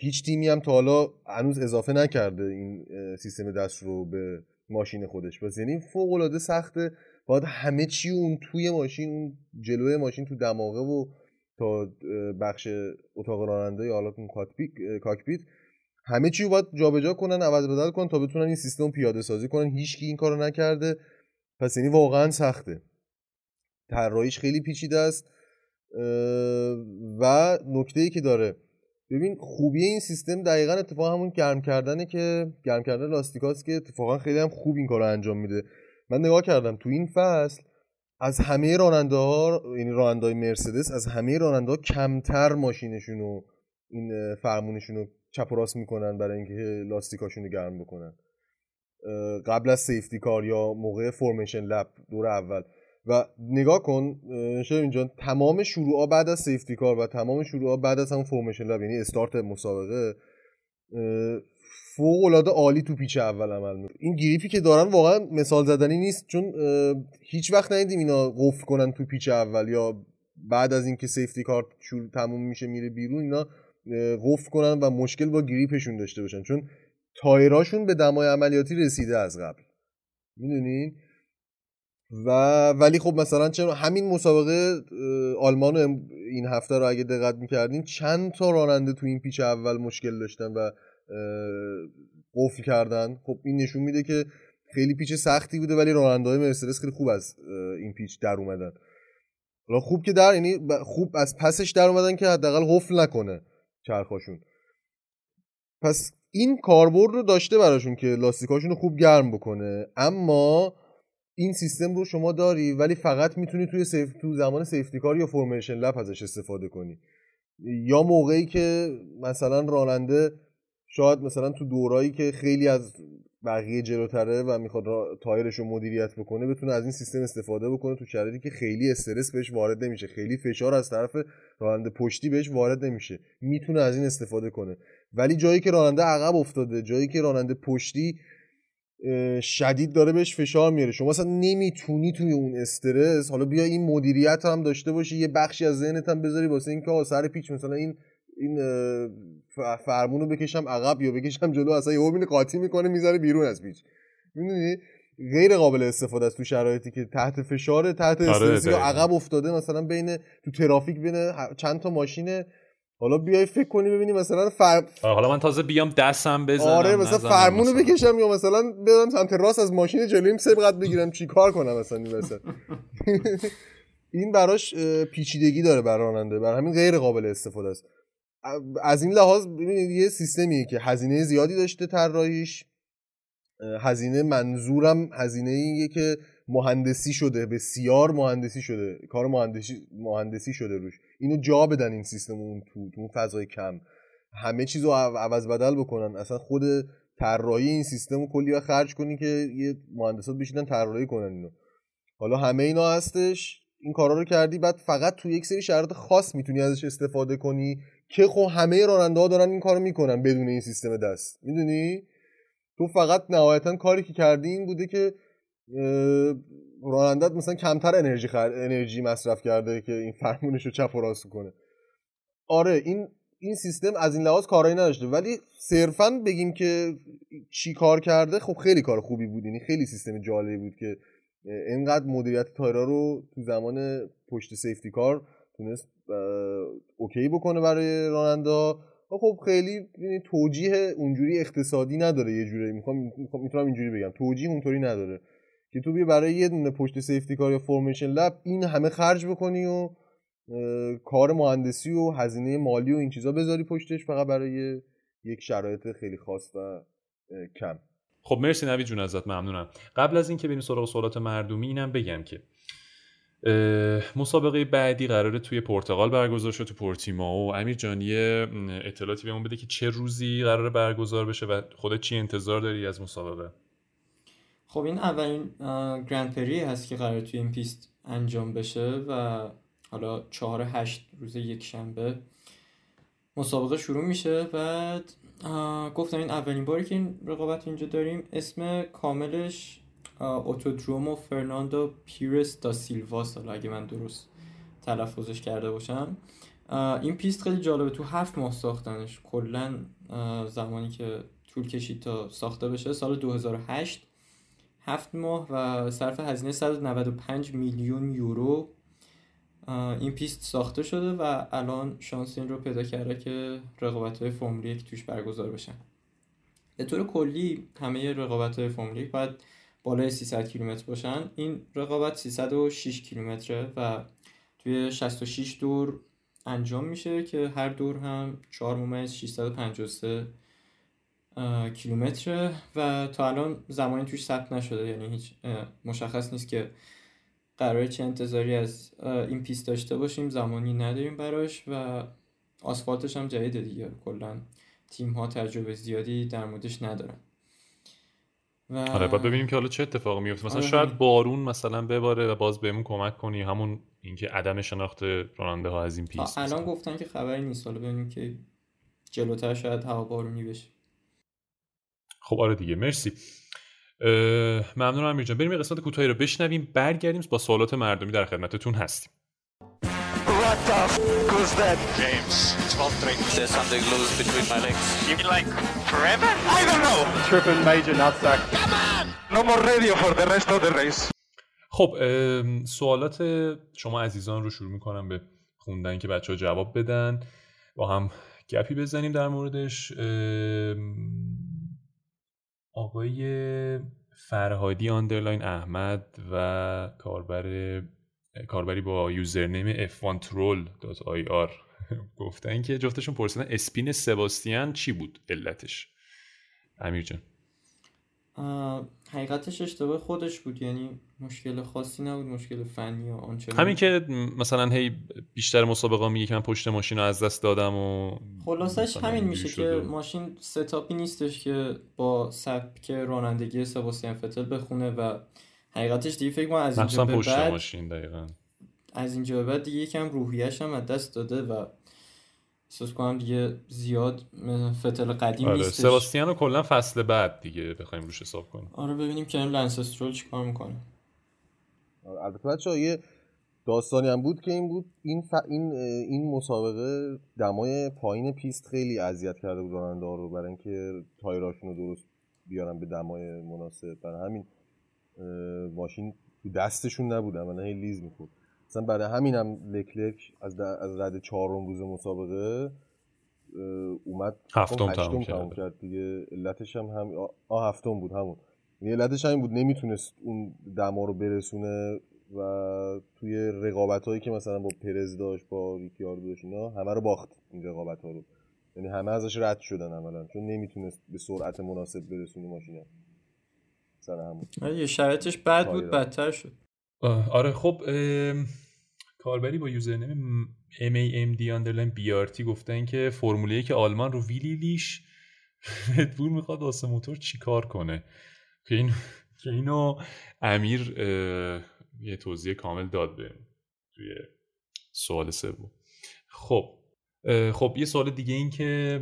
هیچ تیمی هم تا حالا هنوز اضافه نکرده این سیستم دست رو به ماشین خودش. پس یعنی فوق‌العاده سخته، باید همه چی اون توی ماشین، اون جلوی ماشین، تو دماغه و تا بخش اتاق راننده یا حالا اون کاکپیت، همه چی رو باید جابجا کنن، عوض بدل کنن تا بتونن این سیستم رو پیاده سازی کنن. هیچکی این کارو نکرده، پس یعنی واقعا سخته. طراحیش خیلی پیچیده است و نکته‌ای که داره، ببین خوبی این سیستم دقیقاً اتفاقا همون گرم کردنه، که گرم کردن لاستیکاست که اتفاقا خیلی هم خوب این کارو انجام میده. من نگاه کردم تو این فصل از همه راننده‌ها، یعنی راننده‌های مرسدس، از همه راننده‌ها کمتر ماشینشون رو این فرمونشون رو چپ و راست میکنن برای اینکه لاستیکاشون رو گرم بکنن قبل از سیفتی کار یا موقع فرمیشن لپ دور اول. و نگاه کن شبین جان، تمام شروعا بعد از سیفتی کار و تمام شروعا بعد از همون فرمیشن لب، یعنی استارت مسابقه، فوق‌العاده عالی تو پیچ اول عمل می‌کنه. این گریپی که دارن واقعا مثال زدنی نیست، چون هیچ وقت ندیدیم اینا قفل کنن تو پیچ اول یا بعد از اینکه سیفتی کار شروع تموم میشه میره بیرون، اینا قفل کنن و مشکل با گریپشون داشته باشن، چون تایراشون به دمای عملیاتی رسیده از قبل، می‌دونین. و ولی خب مثلا چرا همین مسابقه آلمانو این هفته رو اگه دقت می‌کردین، چند تا راننده تو این پیچ اول مشکل داشتن و قفل کردن. خب این نشون میده که خیلی پیچ سختی بوده، ولی راننده‌های مرسدس خیلی خوب از این پیچ در اومدن. حالا خوب که در یعنی خوب از پسش در اومدن که حداقل قفل نکنه چرخاشون. پس این کاربرد رو داشته براشون که لاستیکاشون رو خوب گرم بکنه. اما این سیستم رو شما داری، ولی فقط میتونی توی سیف... تو زمان سیفتی کار یا فرمیشن لپ ازش استفاده کنی، یا موقعی که مثلا راننده شاید مثلا تو دورایی که خیلی از بقیه جلوتره و میخواد را... تایرش رو مدیریت بکنه، بتونه از این سیستم استفاده بکنه تو شرایطی که خیلی استرس بهش وارد نمیشه، خیلی فشار از طرف راننده پشتی بهش وارد نمیشه، میتونه از این استفاده کنه. ولی جایی که راننده عقب افتاده، جایی که راننده پشتی شدید داره بهش فشار میاره، شما اصلا نمیتونی توی اون استرس حالا بیا این مدیریت هم داشته باشی، یه بخشی از ذهنت هم بذاری واسه اینکه آ سر پیچ مثلا این این فرمون رو بکشم عقب یا بکشم جلو، اصلا یهو ببین قاطی میکنه میذاره بیرون از پیچ. میدونی غیر قابل استفاده است تو شرایطی که تحت فشار، تحت استرس یا عقب افتاده، مثلا بین تو ترافیک بین چند تا ماشینه. حالا بیای فکر کنی ببینی مثلا فرم... حالا من تازه بیام دستم بزنم، آره مثلا فرمونو مثلا بکشم یا مثلا بدم سمت راست از ماشین جلویم سبقت بگیرم، چی کار کنم مثلا این وسط این براش پیچیدگی داره برای راننده، برای همین غیر قابل استفاده است. از این لحاظ ببینید یه سیستمیه که هزینه زیادی داشته طراحیش، هزینه منظورم هزینه ایه که مهندسی شده، بسیار مهندسی شده، کار مهندسی مهندسی شده روش. اینو جا بدن این سیستم اون تو تو فضای کم، همه چیزو عوض بدل بکنن، اصلا خود طراحی این سیستمو کلی خرج کنی که یه مهندسات بشینن طراحی کنن اینو. حالا همه اینا هستش، این کارا رو کردی، بعد فقط تو یک سری شرایط خاص میتونی ازش استفاده کنی که خب همه راننده ها دارن این کارو میکنن بدون این سیستم دست، میدونی؟ تو فقط نهایتا کاری که کردی این بوده که رانندت مثلا کمتر انرژی خر... انرژی مصرف کرده که این فرمونشو چپ و راست کنه. آره این این سیستم از این لحاظ کارایی نداشته، ولی صرفاً بگیم که چی کار کرده، خب خیلی کار خوبی بود. یعنی خیلی سیستم جالبی بود که اینقدر مدیریت تایرا رو تو زمان پشت سیفتی کار تونست اوکی بکنه برای راننده ها. خب خیلی توجیه اونجوری اقتصادی نداره، یه جوری میخوام میتونم اینجوری بگم توجیه اونطوری نداره که تو بیا برای یه دونه پشت سیفتی کار یا فرمیشن لب این همه خرج بکنی و کار مهندسی و هزینه مالی و این چیزا بذاری پشتش فقط برای یک شرایط خیلی خاص و کم. خب مرسی نوید جون ازت، ممنونم. قبل از این که بریم سراغ سوالات مردمی اینم بگم که مسابقه بعدی قراره توی پرتغال برگزار شه، تو پورتیمائو. امیر جانیه اطلاعاتی بهمون بده که چه روزی قراره برگزار بشه و خودت چی انتظار داری از مسابقه؟ خب این اولین گرند پری هست که قراره توی این پیست انجام بشه و حالا چهار هشت روز یک شنبه مسابقه شروع میشه. بعد گفتم این اولین باری که این رقابت اینجا داریم. اسم کاملش اوتودرومو فرناندو پیرس دا سیلواست، حالا اگه من درست تلفظش کرده باشم. این پیست خیلی جالبه، تو هفت ماه ساختنش، کلن زمانی که طول کشید تا ساخته بشه. سال دو هزار و هشت هفت ماه و صرف هزینه صد و نود و پنج میلیون یورو این پیست ساخته شده و الان شانس این رو پیدا کرده که رقابت‌های فرمول یک توش برگزار بشن. به طور کلی همه رقابت‌های فرمول یک باید بالای سیصد کیلومتر باشن. این رقابت سیصد و شش کیلومتره و توی شصت و شش دور انجام میشه که هر دور هم چهار ممیز ششصد و پنجاه و سه کیلومتره و تا الان زمانی توش ثبت نشده، یعنی هیچ مشخص نیست که قراره چه انتظاری از این پیست داشته باشیم. زمانی نداریم براش و آسفالتش هم جدیده دیگه، کلا تیم ها تجربه زیادی در موردش ندارن و آره بعد ببینیم که حالا چه اتفاقی میفته. مثلا آره شاید بارون مثلا بباره و باز بهمون کمک کنی، همون اینکه عدم شناخت راننده ها از این پیست. الان گفتن که خبری نیست، حالا ببینیم که جلوتر شاید هوا بارونی بشه. خب آره دیگه، مرسی، ممنونم امیر جان. بریم یه قسمت کوتاهی رو بشنویم، برگردیم با سوالات مردمی در خدمتتون هستیم. خب سوالات شما عزیزان رو شروع میکنم به خوندن که بچه ها جواب بدن، با هم گپی بزنیم در موردش. آقای فرهادی آندرلاین احمد و کاربر کاربری با یوزرنیم اف وان ترول دات آی آر گفتن که جفتشون پرسیدن اسپین سباستین چی بود علتش؟ امیر جان حقیقتش اشتباه خودش بود، یعنی مشکل خاصی نبود، مشکل فنی و آنچه همین که مثلا هی بیشتر مسابقه میگه که من پشت ماشین رو از دست دادم و خلاصش همین میشه که ماشین ستاپی نیستش که با سبک رانندگی سباستین فتل بخونه و حقیقتش دیگه فکر کنم از اینجا به بعد ماشین دقیقاً از اینجا به بعد دیگه یکم روحیه‌ش هم از دست داده و احساس کنم دیگه زیاد فتل قدیم آره. نیستش. سباستین رو کلا فصل بعد دیگه بخوایم روش حساب کنیم. آره ببینیم که این لنس استرول چیکار میکنه. آره البته بچه‌ها یه داستانی هم بود که این بود این ف... این این مسابقه دمای پایین پیست خیلی اذیت کرده بود راننده‌ها رو، برای اینکه تایراشون رو درست بیارن به دمای مناسب، برای همین ماشین تو دستشون نبود، اما هی لیز می‌خورد. مثلا برای همین هم لکلک از از رد چهارم روز مسابقه اومد هفتم تموم کرد دیگه. علتش هم هم آ هفتم بود، همون علتش همین بود، نمیتونست اون دما رو برسونه و توی رقابتایی که مثلا با پرز داشت، با ریکیاردو داشت، اینا همه رو باخت این رقابت‌ها رو. یعنی همه ازش رد شدن اولا چون نمیتونست به سرعت مناسب برسونه ماشینا سر همون. آره شرایطش بد بود، بدتر شد. آره خب کاربری با یوزرنیم ام ای ام دی آندرلاین بی آر تی گفتن که فرموله که آلمان رو ویلیلیش ردبول میخواد واسه موتور چیکار کنه، که این که اینو امیر یه توضیح کامل داد به توی سوال سوم. خب خب یه سوال دیگه این که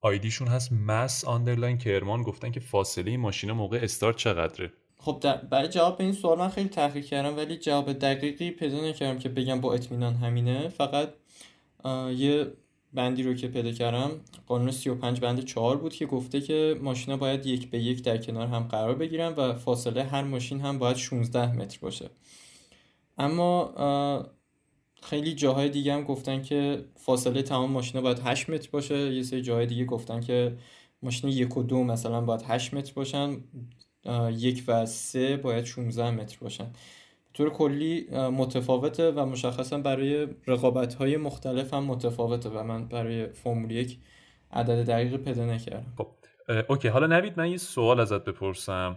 آیدیشون هست مس آندرلاین کرمان، گفتن که فاصله ماشینا موقع استارت چقدره؟ خب برای جواب این سوال من خیلی تحقیق کردم ولی جواب دقیقی پیدا نکردم که بگم با اطمینان همینه. فقط یه بندی رو که پیدا کردم قانون سی و پنج بند چهار بود که گفته که ماشینا باید یک به یک در کنار هم قرار بگیرن و فاصله هر ماشین هم باید شانزده متر باشه. اما خیلی جاهای دیگه هم گفتن که فاصله تمام ماشینا باید هشت متر باشه. یه سری جاهای دیگه گفتن که ماشین یک و دو مثلا باید هشت متر باشن، یک و سه باید شانزده متر باشن. به طور کلی متفاوته و مشخصا برای رقابت‌های مختلف هم متفاوته و من برای فرمول یک عدد دقیق پیدا نکردم. خب اوکی، حالا نوید من یه سوال ازت بپرسم.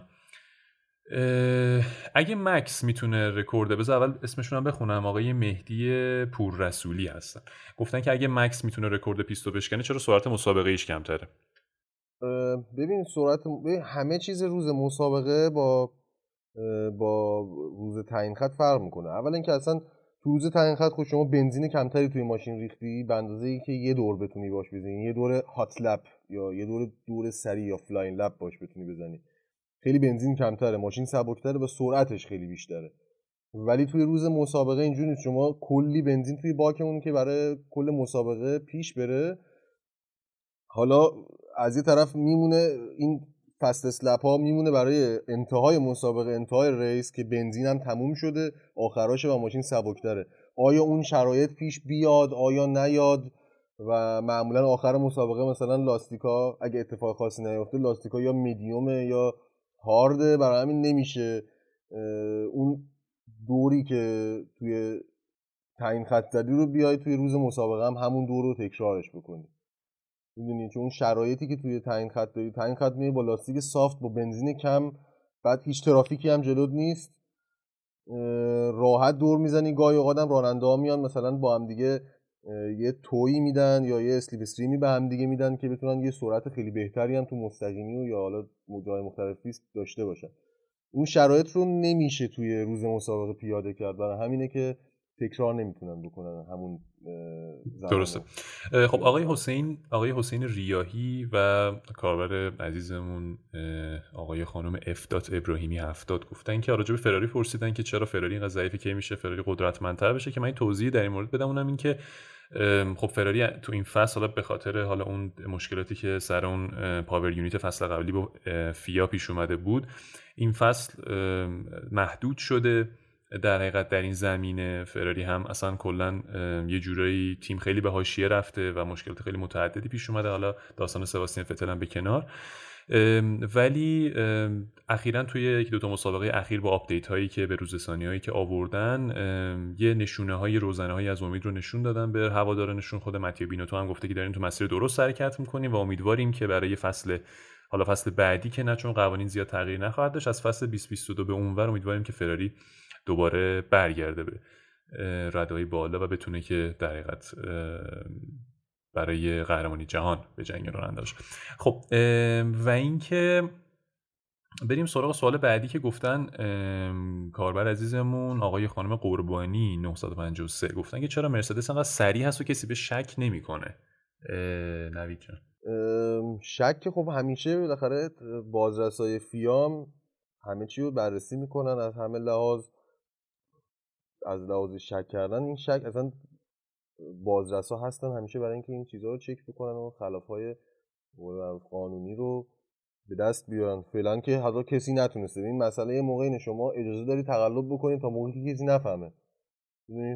اگه مکس میتونه رکورده، بذار اول اسمشون هم بخونم، آقای مهدی پوررسولی هستن، گفتن که اگه مکس میتونه رکورد پیستو بشکنه چرا سرعت مسابقه ایش کمتره؟ ببین سرعت ببین همه چیز روز مسابقه با با روز تعیین خط فرق میکنه. اولا اینکه اصلا تو روز تعیین خط خود شما بنزین کمتری توی ماشین ریختی به اندازه‌ای که یه دور بتونی باش بزنی، یه دور هات لپ یا یه دور دور سری یا فلاین لپ باش بتونی بزنی، خیلی بنزین کمتره، ماشین سبک‌تره و سرعتش خیلی بیشتره. ولی توی روز مسابقه اینجوری نیست، شما کلی بنزین توی باکمون که برای کل مسابقه پیش بره. حالا از یه طرف میمونه این فست اسلپ ها میمونه برای انتهای مسابقه، انتهای ریس که بنزین هم تموم شده آخراشه و ماشین سبک‌تره. آیا اون شرایط پیش بیاد آیا نیاد؟ و معمولا آخر مسابقه مثلا لاستیکا اگه اتفاق خاصی نیفته لاستیکا یا میدیومه یا هارده، برای همین نمیشه اون دوری که توی تعیین خط زدی رو بیای توی روز مسابقه هم همون دور رو تکرارش بکنی. میدونی چون اون شرایطی که توی تعیین خط داری، تعیین خط میای با لاستیک سافت با بنزین کم، بعد هیچ ترافیکی هم جلوت نیست، راحت دور میزنی. گاهی اوقات هم راننده‌ها میان مثلا با هم دیگه یه تویی میدن یا یه اسلیپ استریمی به هم دیگه میدن که بتونن یه سرعت خیلی بهتری هم تو مستقیمی و یا حالا جای مختلفی داشته باشن. اون شرایط رو نمیشه توی روز مسابقه پیاده کرد، برای همینه که تکرار نمیتونن بکنن همون زمان. درسته. خب آقای حسین آقای حسین ریاهی و کاربر عزیزمون آقای خانم افدات ابراهیمی هفتاد گفتن که راجع به فراری پرسیدن که چرا فراری اینقدر ضعیفه، کی میشه فراری قدرتمندتر بشه، که من این توضیح در این مورد بدم. اونم این که خب فراری تو این فصل حالا به خاطر حالا اون مشکلاتی که سر اون پاور یونیت فصل قبلی با فیا پیش اومده بود این فصل محدود شده در حقیقت در این زمینه. فراری هم اصلا کلا یه جورایی تیم خیلی به حاشیه رفته و مشکلات خیلی متعددی پیش اومده، حالا داستان سباستین فتل هم به کنار. ولی اخیراً توی یکی دو تا مسابقه اخیر با آپدیت هایی که به روزرسانی هایی که آوردن یه نشونه های روزنه های از امید رو نشون دادن به هوادارانشون. خود ماتیو بینوتو هم گفته که دارین تو مسیر درست حرکت می‌کنین و امیدواریم که برای فصل حالا فصل بعدی که نه چون قوانین زیاد تغییر نخواهد داشت، از فصل بیست بیست و دو به اونور امیدواریم که فراری دوباره برگرده به ردای بالا و بتونه که در حقیقت برای قهرمانی جهان به جنگ راننده‌اش. خب و اینکه بریم سراغ سوال بعدی که گفتن کاربر عزیزمون آقای خانم قربانی نهصد و پنجاه و سه گفتن که چرا مرسدس انقدر سریع هست و کسی به شک نمی‌کنه؟ نوید جان شک که خب همیشه بالاخره بازرسای فیام همه چی رو بررسی میکنن از همه لحاظ، از لحاظ شک کردن. این شک اصلا بازرسا هستن همیشه برای اینکه این چیزها رو چک بکنن و خلافهای قانونی رو به دست بیارن. فعلا که حتی کسی نتونسته. این مسئله یه موقعی شما اجازه داری تقلب بکنید تا موقعی که کسی نفهمه.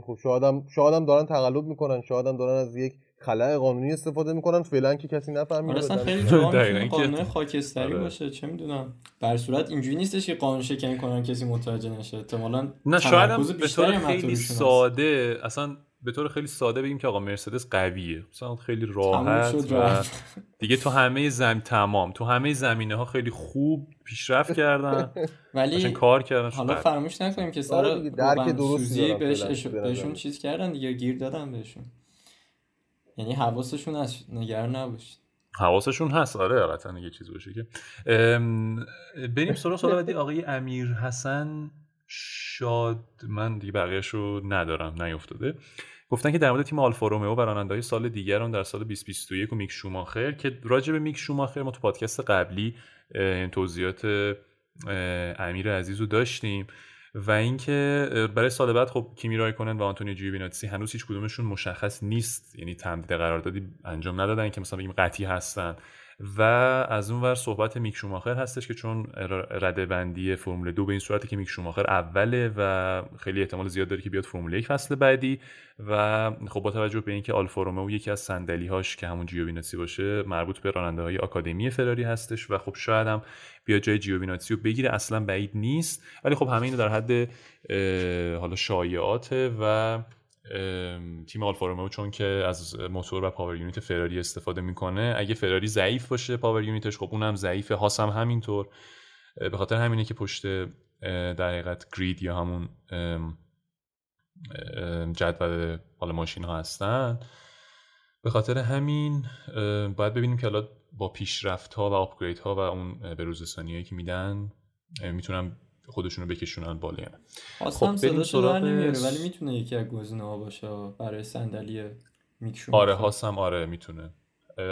خب شاید هم, شاید هم دارن تقلب میکنن، شاید هم دارن از یک خلأ قانونی استفاده میکنن فعلا که کسی نفهمیده. اصلا خیلی جوان قانون خاکستری باشه، چه میدونم. بر صورت اینجوری نیستش که قانون شکنی کنن کسی متوجه نشه. احتمالاً نه، شاید به طور خیلی ساده اصلا به طور خیلی ساده بگیم که آقا مرسدس قویه، مثلا خیلی راحت و دیگه تو همه زمین تمام تو همه زمینه ها خیلی خوب پیشرفت کردن، ولی کار کردن. حالا فراموش نکنیم که سارا درک درستی بهش بهشون چیز کردن دیگه، گیر دادن بهشون، یعنی حواسشون هست، نگران نباشید. حواسشون هست آره، قطعا یه چیز باشه که بریم سراغ سوال بعدی. آقای امیر حسن شاد، من دیگه بقیه‌شو ندارم نیافتاده، گفتن که در مورد تیم آلفا رومئو و راننده‌های سال دیگر اون در سال بیست و بیست و یک و میک شوماخر، که راجع به میک شوماخر ما تو پادکست قبلی توضیحات امیر عزیز رو داشتیم، و اینکه برای سال بعد خب کیمی رایکونن و آنتونیو جیویناتسی هنوز هیچ کدومشون مشخص نیست، یعنی تمدید قراردادی انجام ندادن که مثلا بگیم قطعی هستن، و از اون ور صحبت میک شوماخر هستش که چون رده‌بندی فرمول دو به این صورته که میک شوماخر اوله و خیلی احتمال زیاد داره که بیاد فرمول یک فصل بعدی، و خب با توجه به اینکه آلفا رومئو یکی از صندلی‌هاش که همون جیویناتسی باشه مربوط به راننده‌های آکادمی فراری هستش و خب شاید هم بیا جای جیویناتسی رو بگیره، اصلا بعید نیست، ولی خب همه اینا در حد حالا شایعاته. و تیم آلفا رومئو چون که از موتور و پاور یونیت فراری استفاده میکنه، اگه فراری ضعیف باشه پاور یونیتش خب اونم ضعیفه، هاس هم همینطور، به خاطر همینه که پشت در حقیقت گرید یا همون جدول حالا ماشین ها هستن. به خاطر همین باید ببینیم که حالا با پیشرفت ها و آپگرید ها و اون بروزرسانی هایی که میدن میتونم خودشونو بکشونن بالا یا نه. اصلا خب صداش سراغ نمیاره، ولی میتونه یکی از گزینه‌ها باشه برای صندلی میکشون. آره هاسم آره میتونه.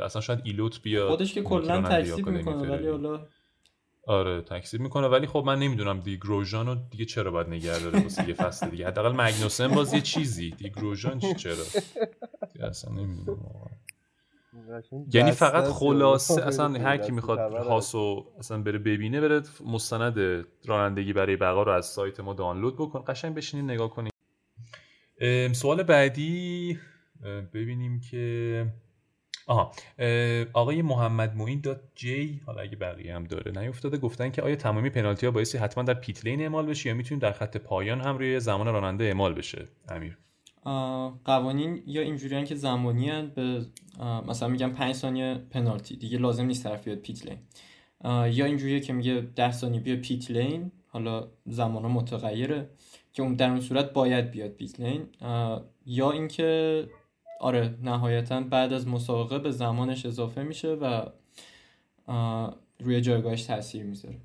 اصلا شاید ایلوت بیاد. خودش که کلا تکسیب میکنه ولی حالا آره تکسیب میکنه، ولی خب من نمیدونم دیگه گروژانو دیگه چرا باید نگه داره واسه یه فصل دیگه، حداقل مگنوسن باز یه چیزی، دیگه گروژان چرا؟ اصلا نمیدونم. یعنی فقط خلاصه اصلا هر کی میخواد هاسو اصلا بره ببینه، بره مستند رانندگی برای بقا رو از سایت ما دانلود بکن، قشنگ بشینید نگاه کنید. سوال بعدی ببینیم که آها اه آقای محمد معین دات جی، حالا اگه بقیه هم داره نیافتاده، گفتن که آیا تمامی پنالتی ها بایستی حتما در پیت لین اعمال بشه یا میتونیم در خط پایان هم روی زمان راننده اعمال بشه؟ امیر قوانین یا اینجوریان که زمانی ان، به مثلا میگن پنج ثانیه پنالتی دیگه لازم نیست طرف بیاد پیت لین، یا اینجوریه که میگه ده ثانیه بیا پیت لین، حالا زمانا متغیره که اون در اون صورت باید بیاد پیت لین، یا اینکه آره نهایتا بعد از مسابقه به زمانش اضافه میشه و روی جایگاهش تاثیر میذاره.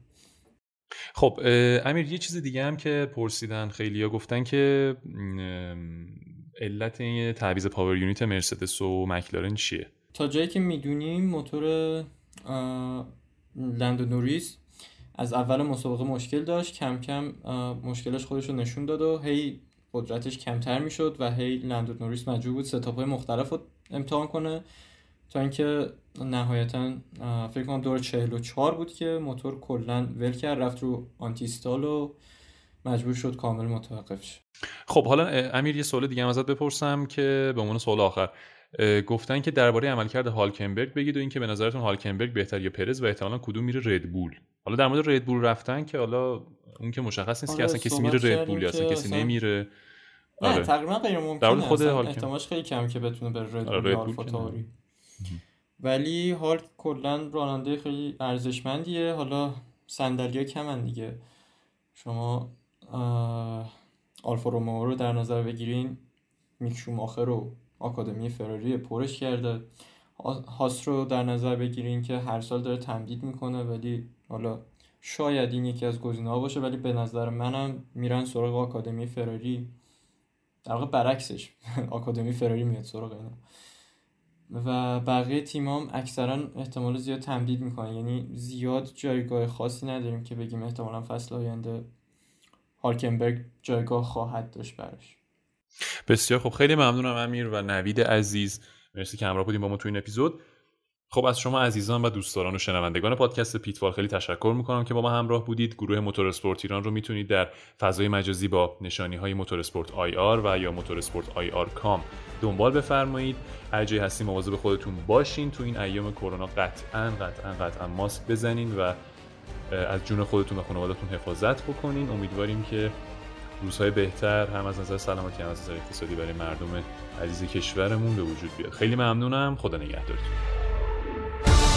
خب امیر یه چیز دیگه هم که پرسیدن خیلی‌ها، گفتن که علت این تعویض پاور یونیت مرسدس و مکلارن چیه؟ تا جایی که میدونیم موتور لندو نوریس از اول مسابقه مشکل داشت، کم کم مشکلش خودش رو نشون داد و هی قدرتش کمتر میشد و هی لندو نوریس مجبور بود ستاپ‌های مختلف رو امتحان کنه، تا اینکه نهایتا فکر کنم دور چهل و چهار بود که موتور کلا ول کرد، رفت رو آنتی استال و مجبور شد کامل متوقف شه. خب حالا امیر یه سوال دیگه هم ازت بپرسم که به عنوان سوال آخر، گفتن که درباره عملکرد هالکنبرگ بگید و اینکه به نظرتون هالکنبرگ بهتر یا پرز و احتمالاً کدوم میره ردبول. حالا در مورد ردبول رفتن که حالا اون که مشخص نیست که اصلا کسی میره ردبول یا اصلا کسی نمیره. نه تقریبا غیر ممکنه. خود احتمالش خیلی کم که بتونه بره ردبول آلفاتاری. ولی هالک کلا راننده خیلی ارزشمندیه، حالا صندلی‌ها کمن دیگه، شما آلفا رومئو رو در نظر بگیرین، میک شوماخر رو آکادمی فراری پرش کرده، هاس رو در نظر بگیرین که هر سال داره تمدید میکنه، ولی حالا شاید این یکی از گزینه‌ها باشه، ولی به نظر منم میرن سراغ آکادمی فراری، در واقع برعکسش آکادمی فراری میاد سراغ اینا، و بقیه تیمام اکثرا احتمال زیاد تمدید میکنن، یعنی زیاد جایگاه خاصی نداریم که بگیم احتمالا فصل آینده هالکنبرگ جایگاه خواهد داشت برش. بسیار خب، خیلی ممنونم امیر و نوید عزیز، مرسی که همراه بودیم با ما تو این اپیزود. خب از شما عزیزان و دوستداران و شنوندگان پادکست پیتوال خیلی تشکر میکنم که با ما همراه بودید. گروه موتوراسپورت ایران رو میتونید در فضای مجازی با نشانی‌های موتوراسپورت آی آر و یا موتوراسپورت آی آر کام دنبال بفرمایید. هر جایی هستین مواظب خودتون باشین. تو این ایام کرونا قطعاً قطعاً قطعاً ماسک بزنین و از جون خودتون و خانواده‌تون حفاظت بکنین. امیدواریم که روزهای بهتر هم از نظر سلامتی هم از نظر اقتصادی برای مردم عزیز کشورمون به وجود بیاد. خیلی ممنونم. خدا نگهدارتون.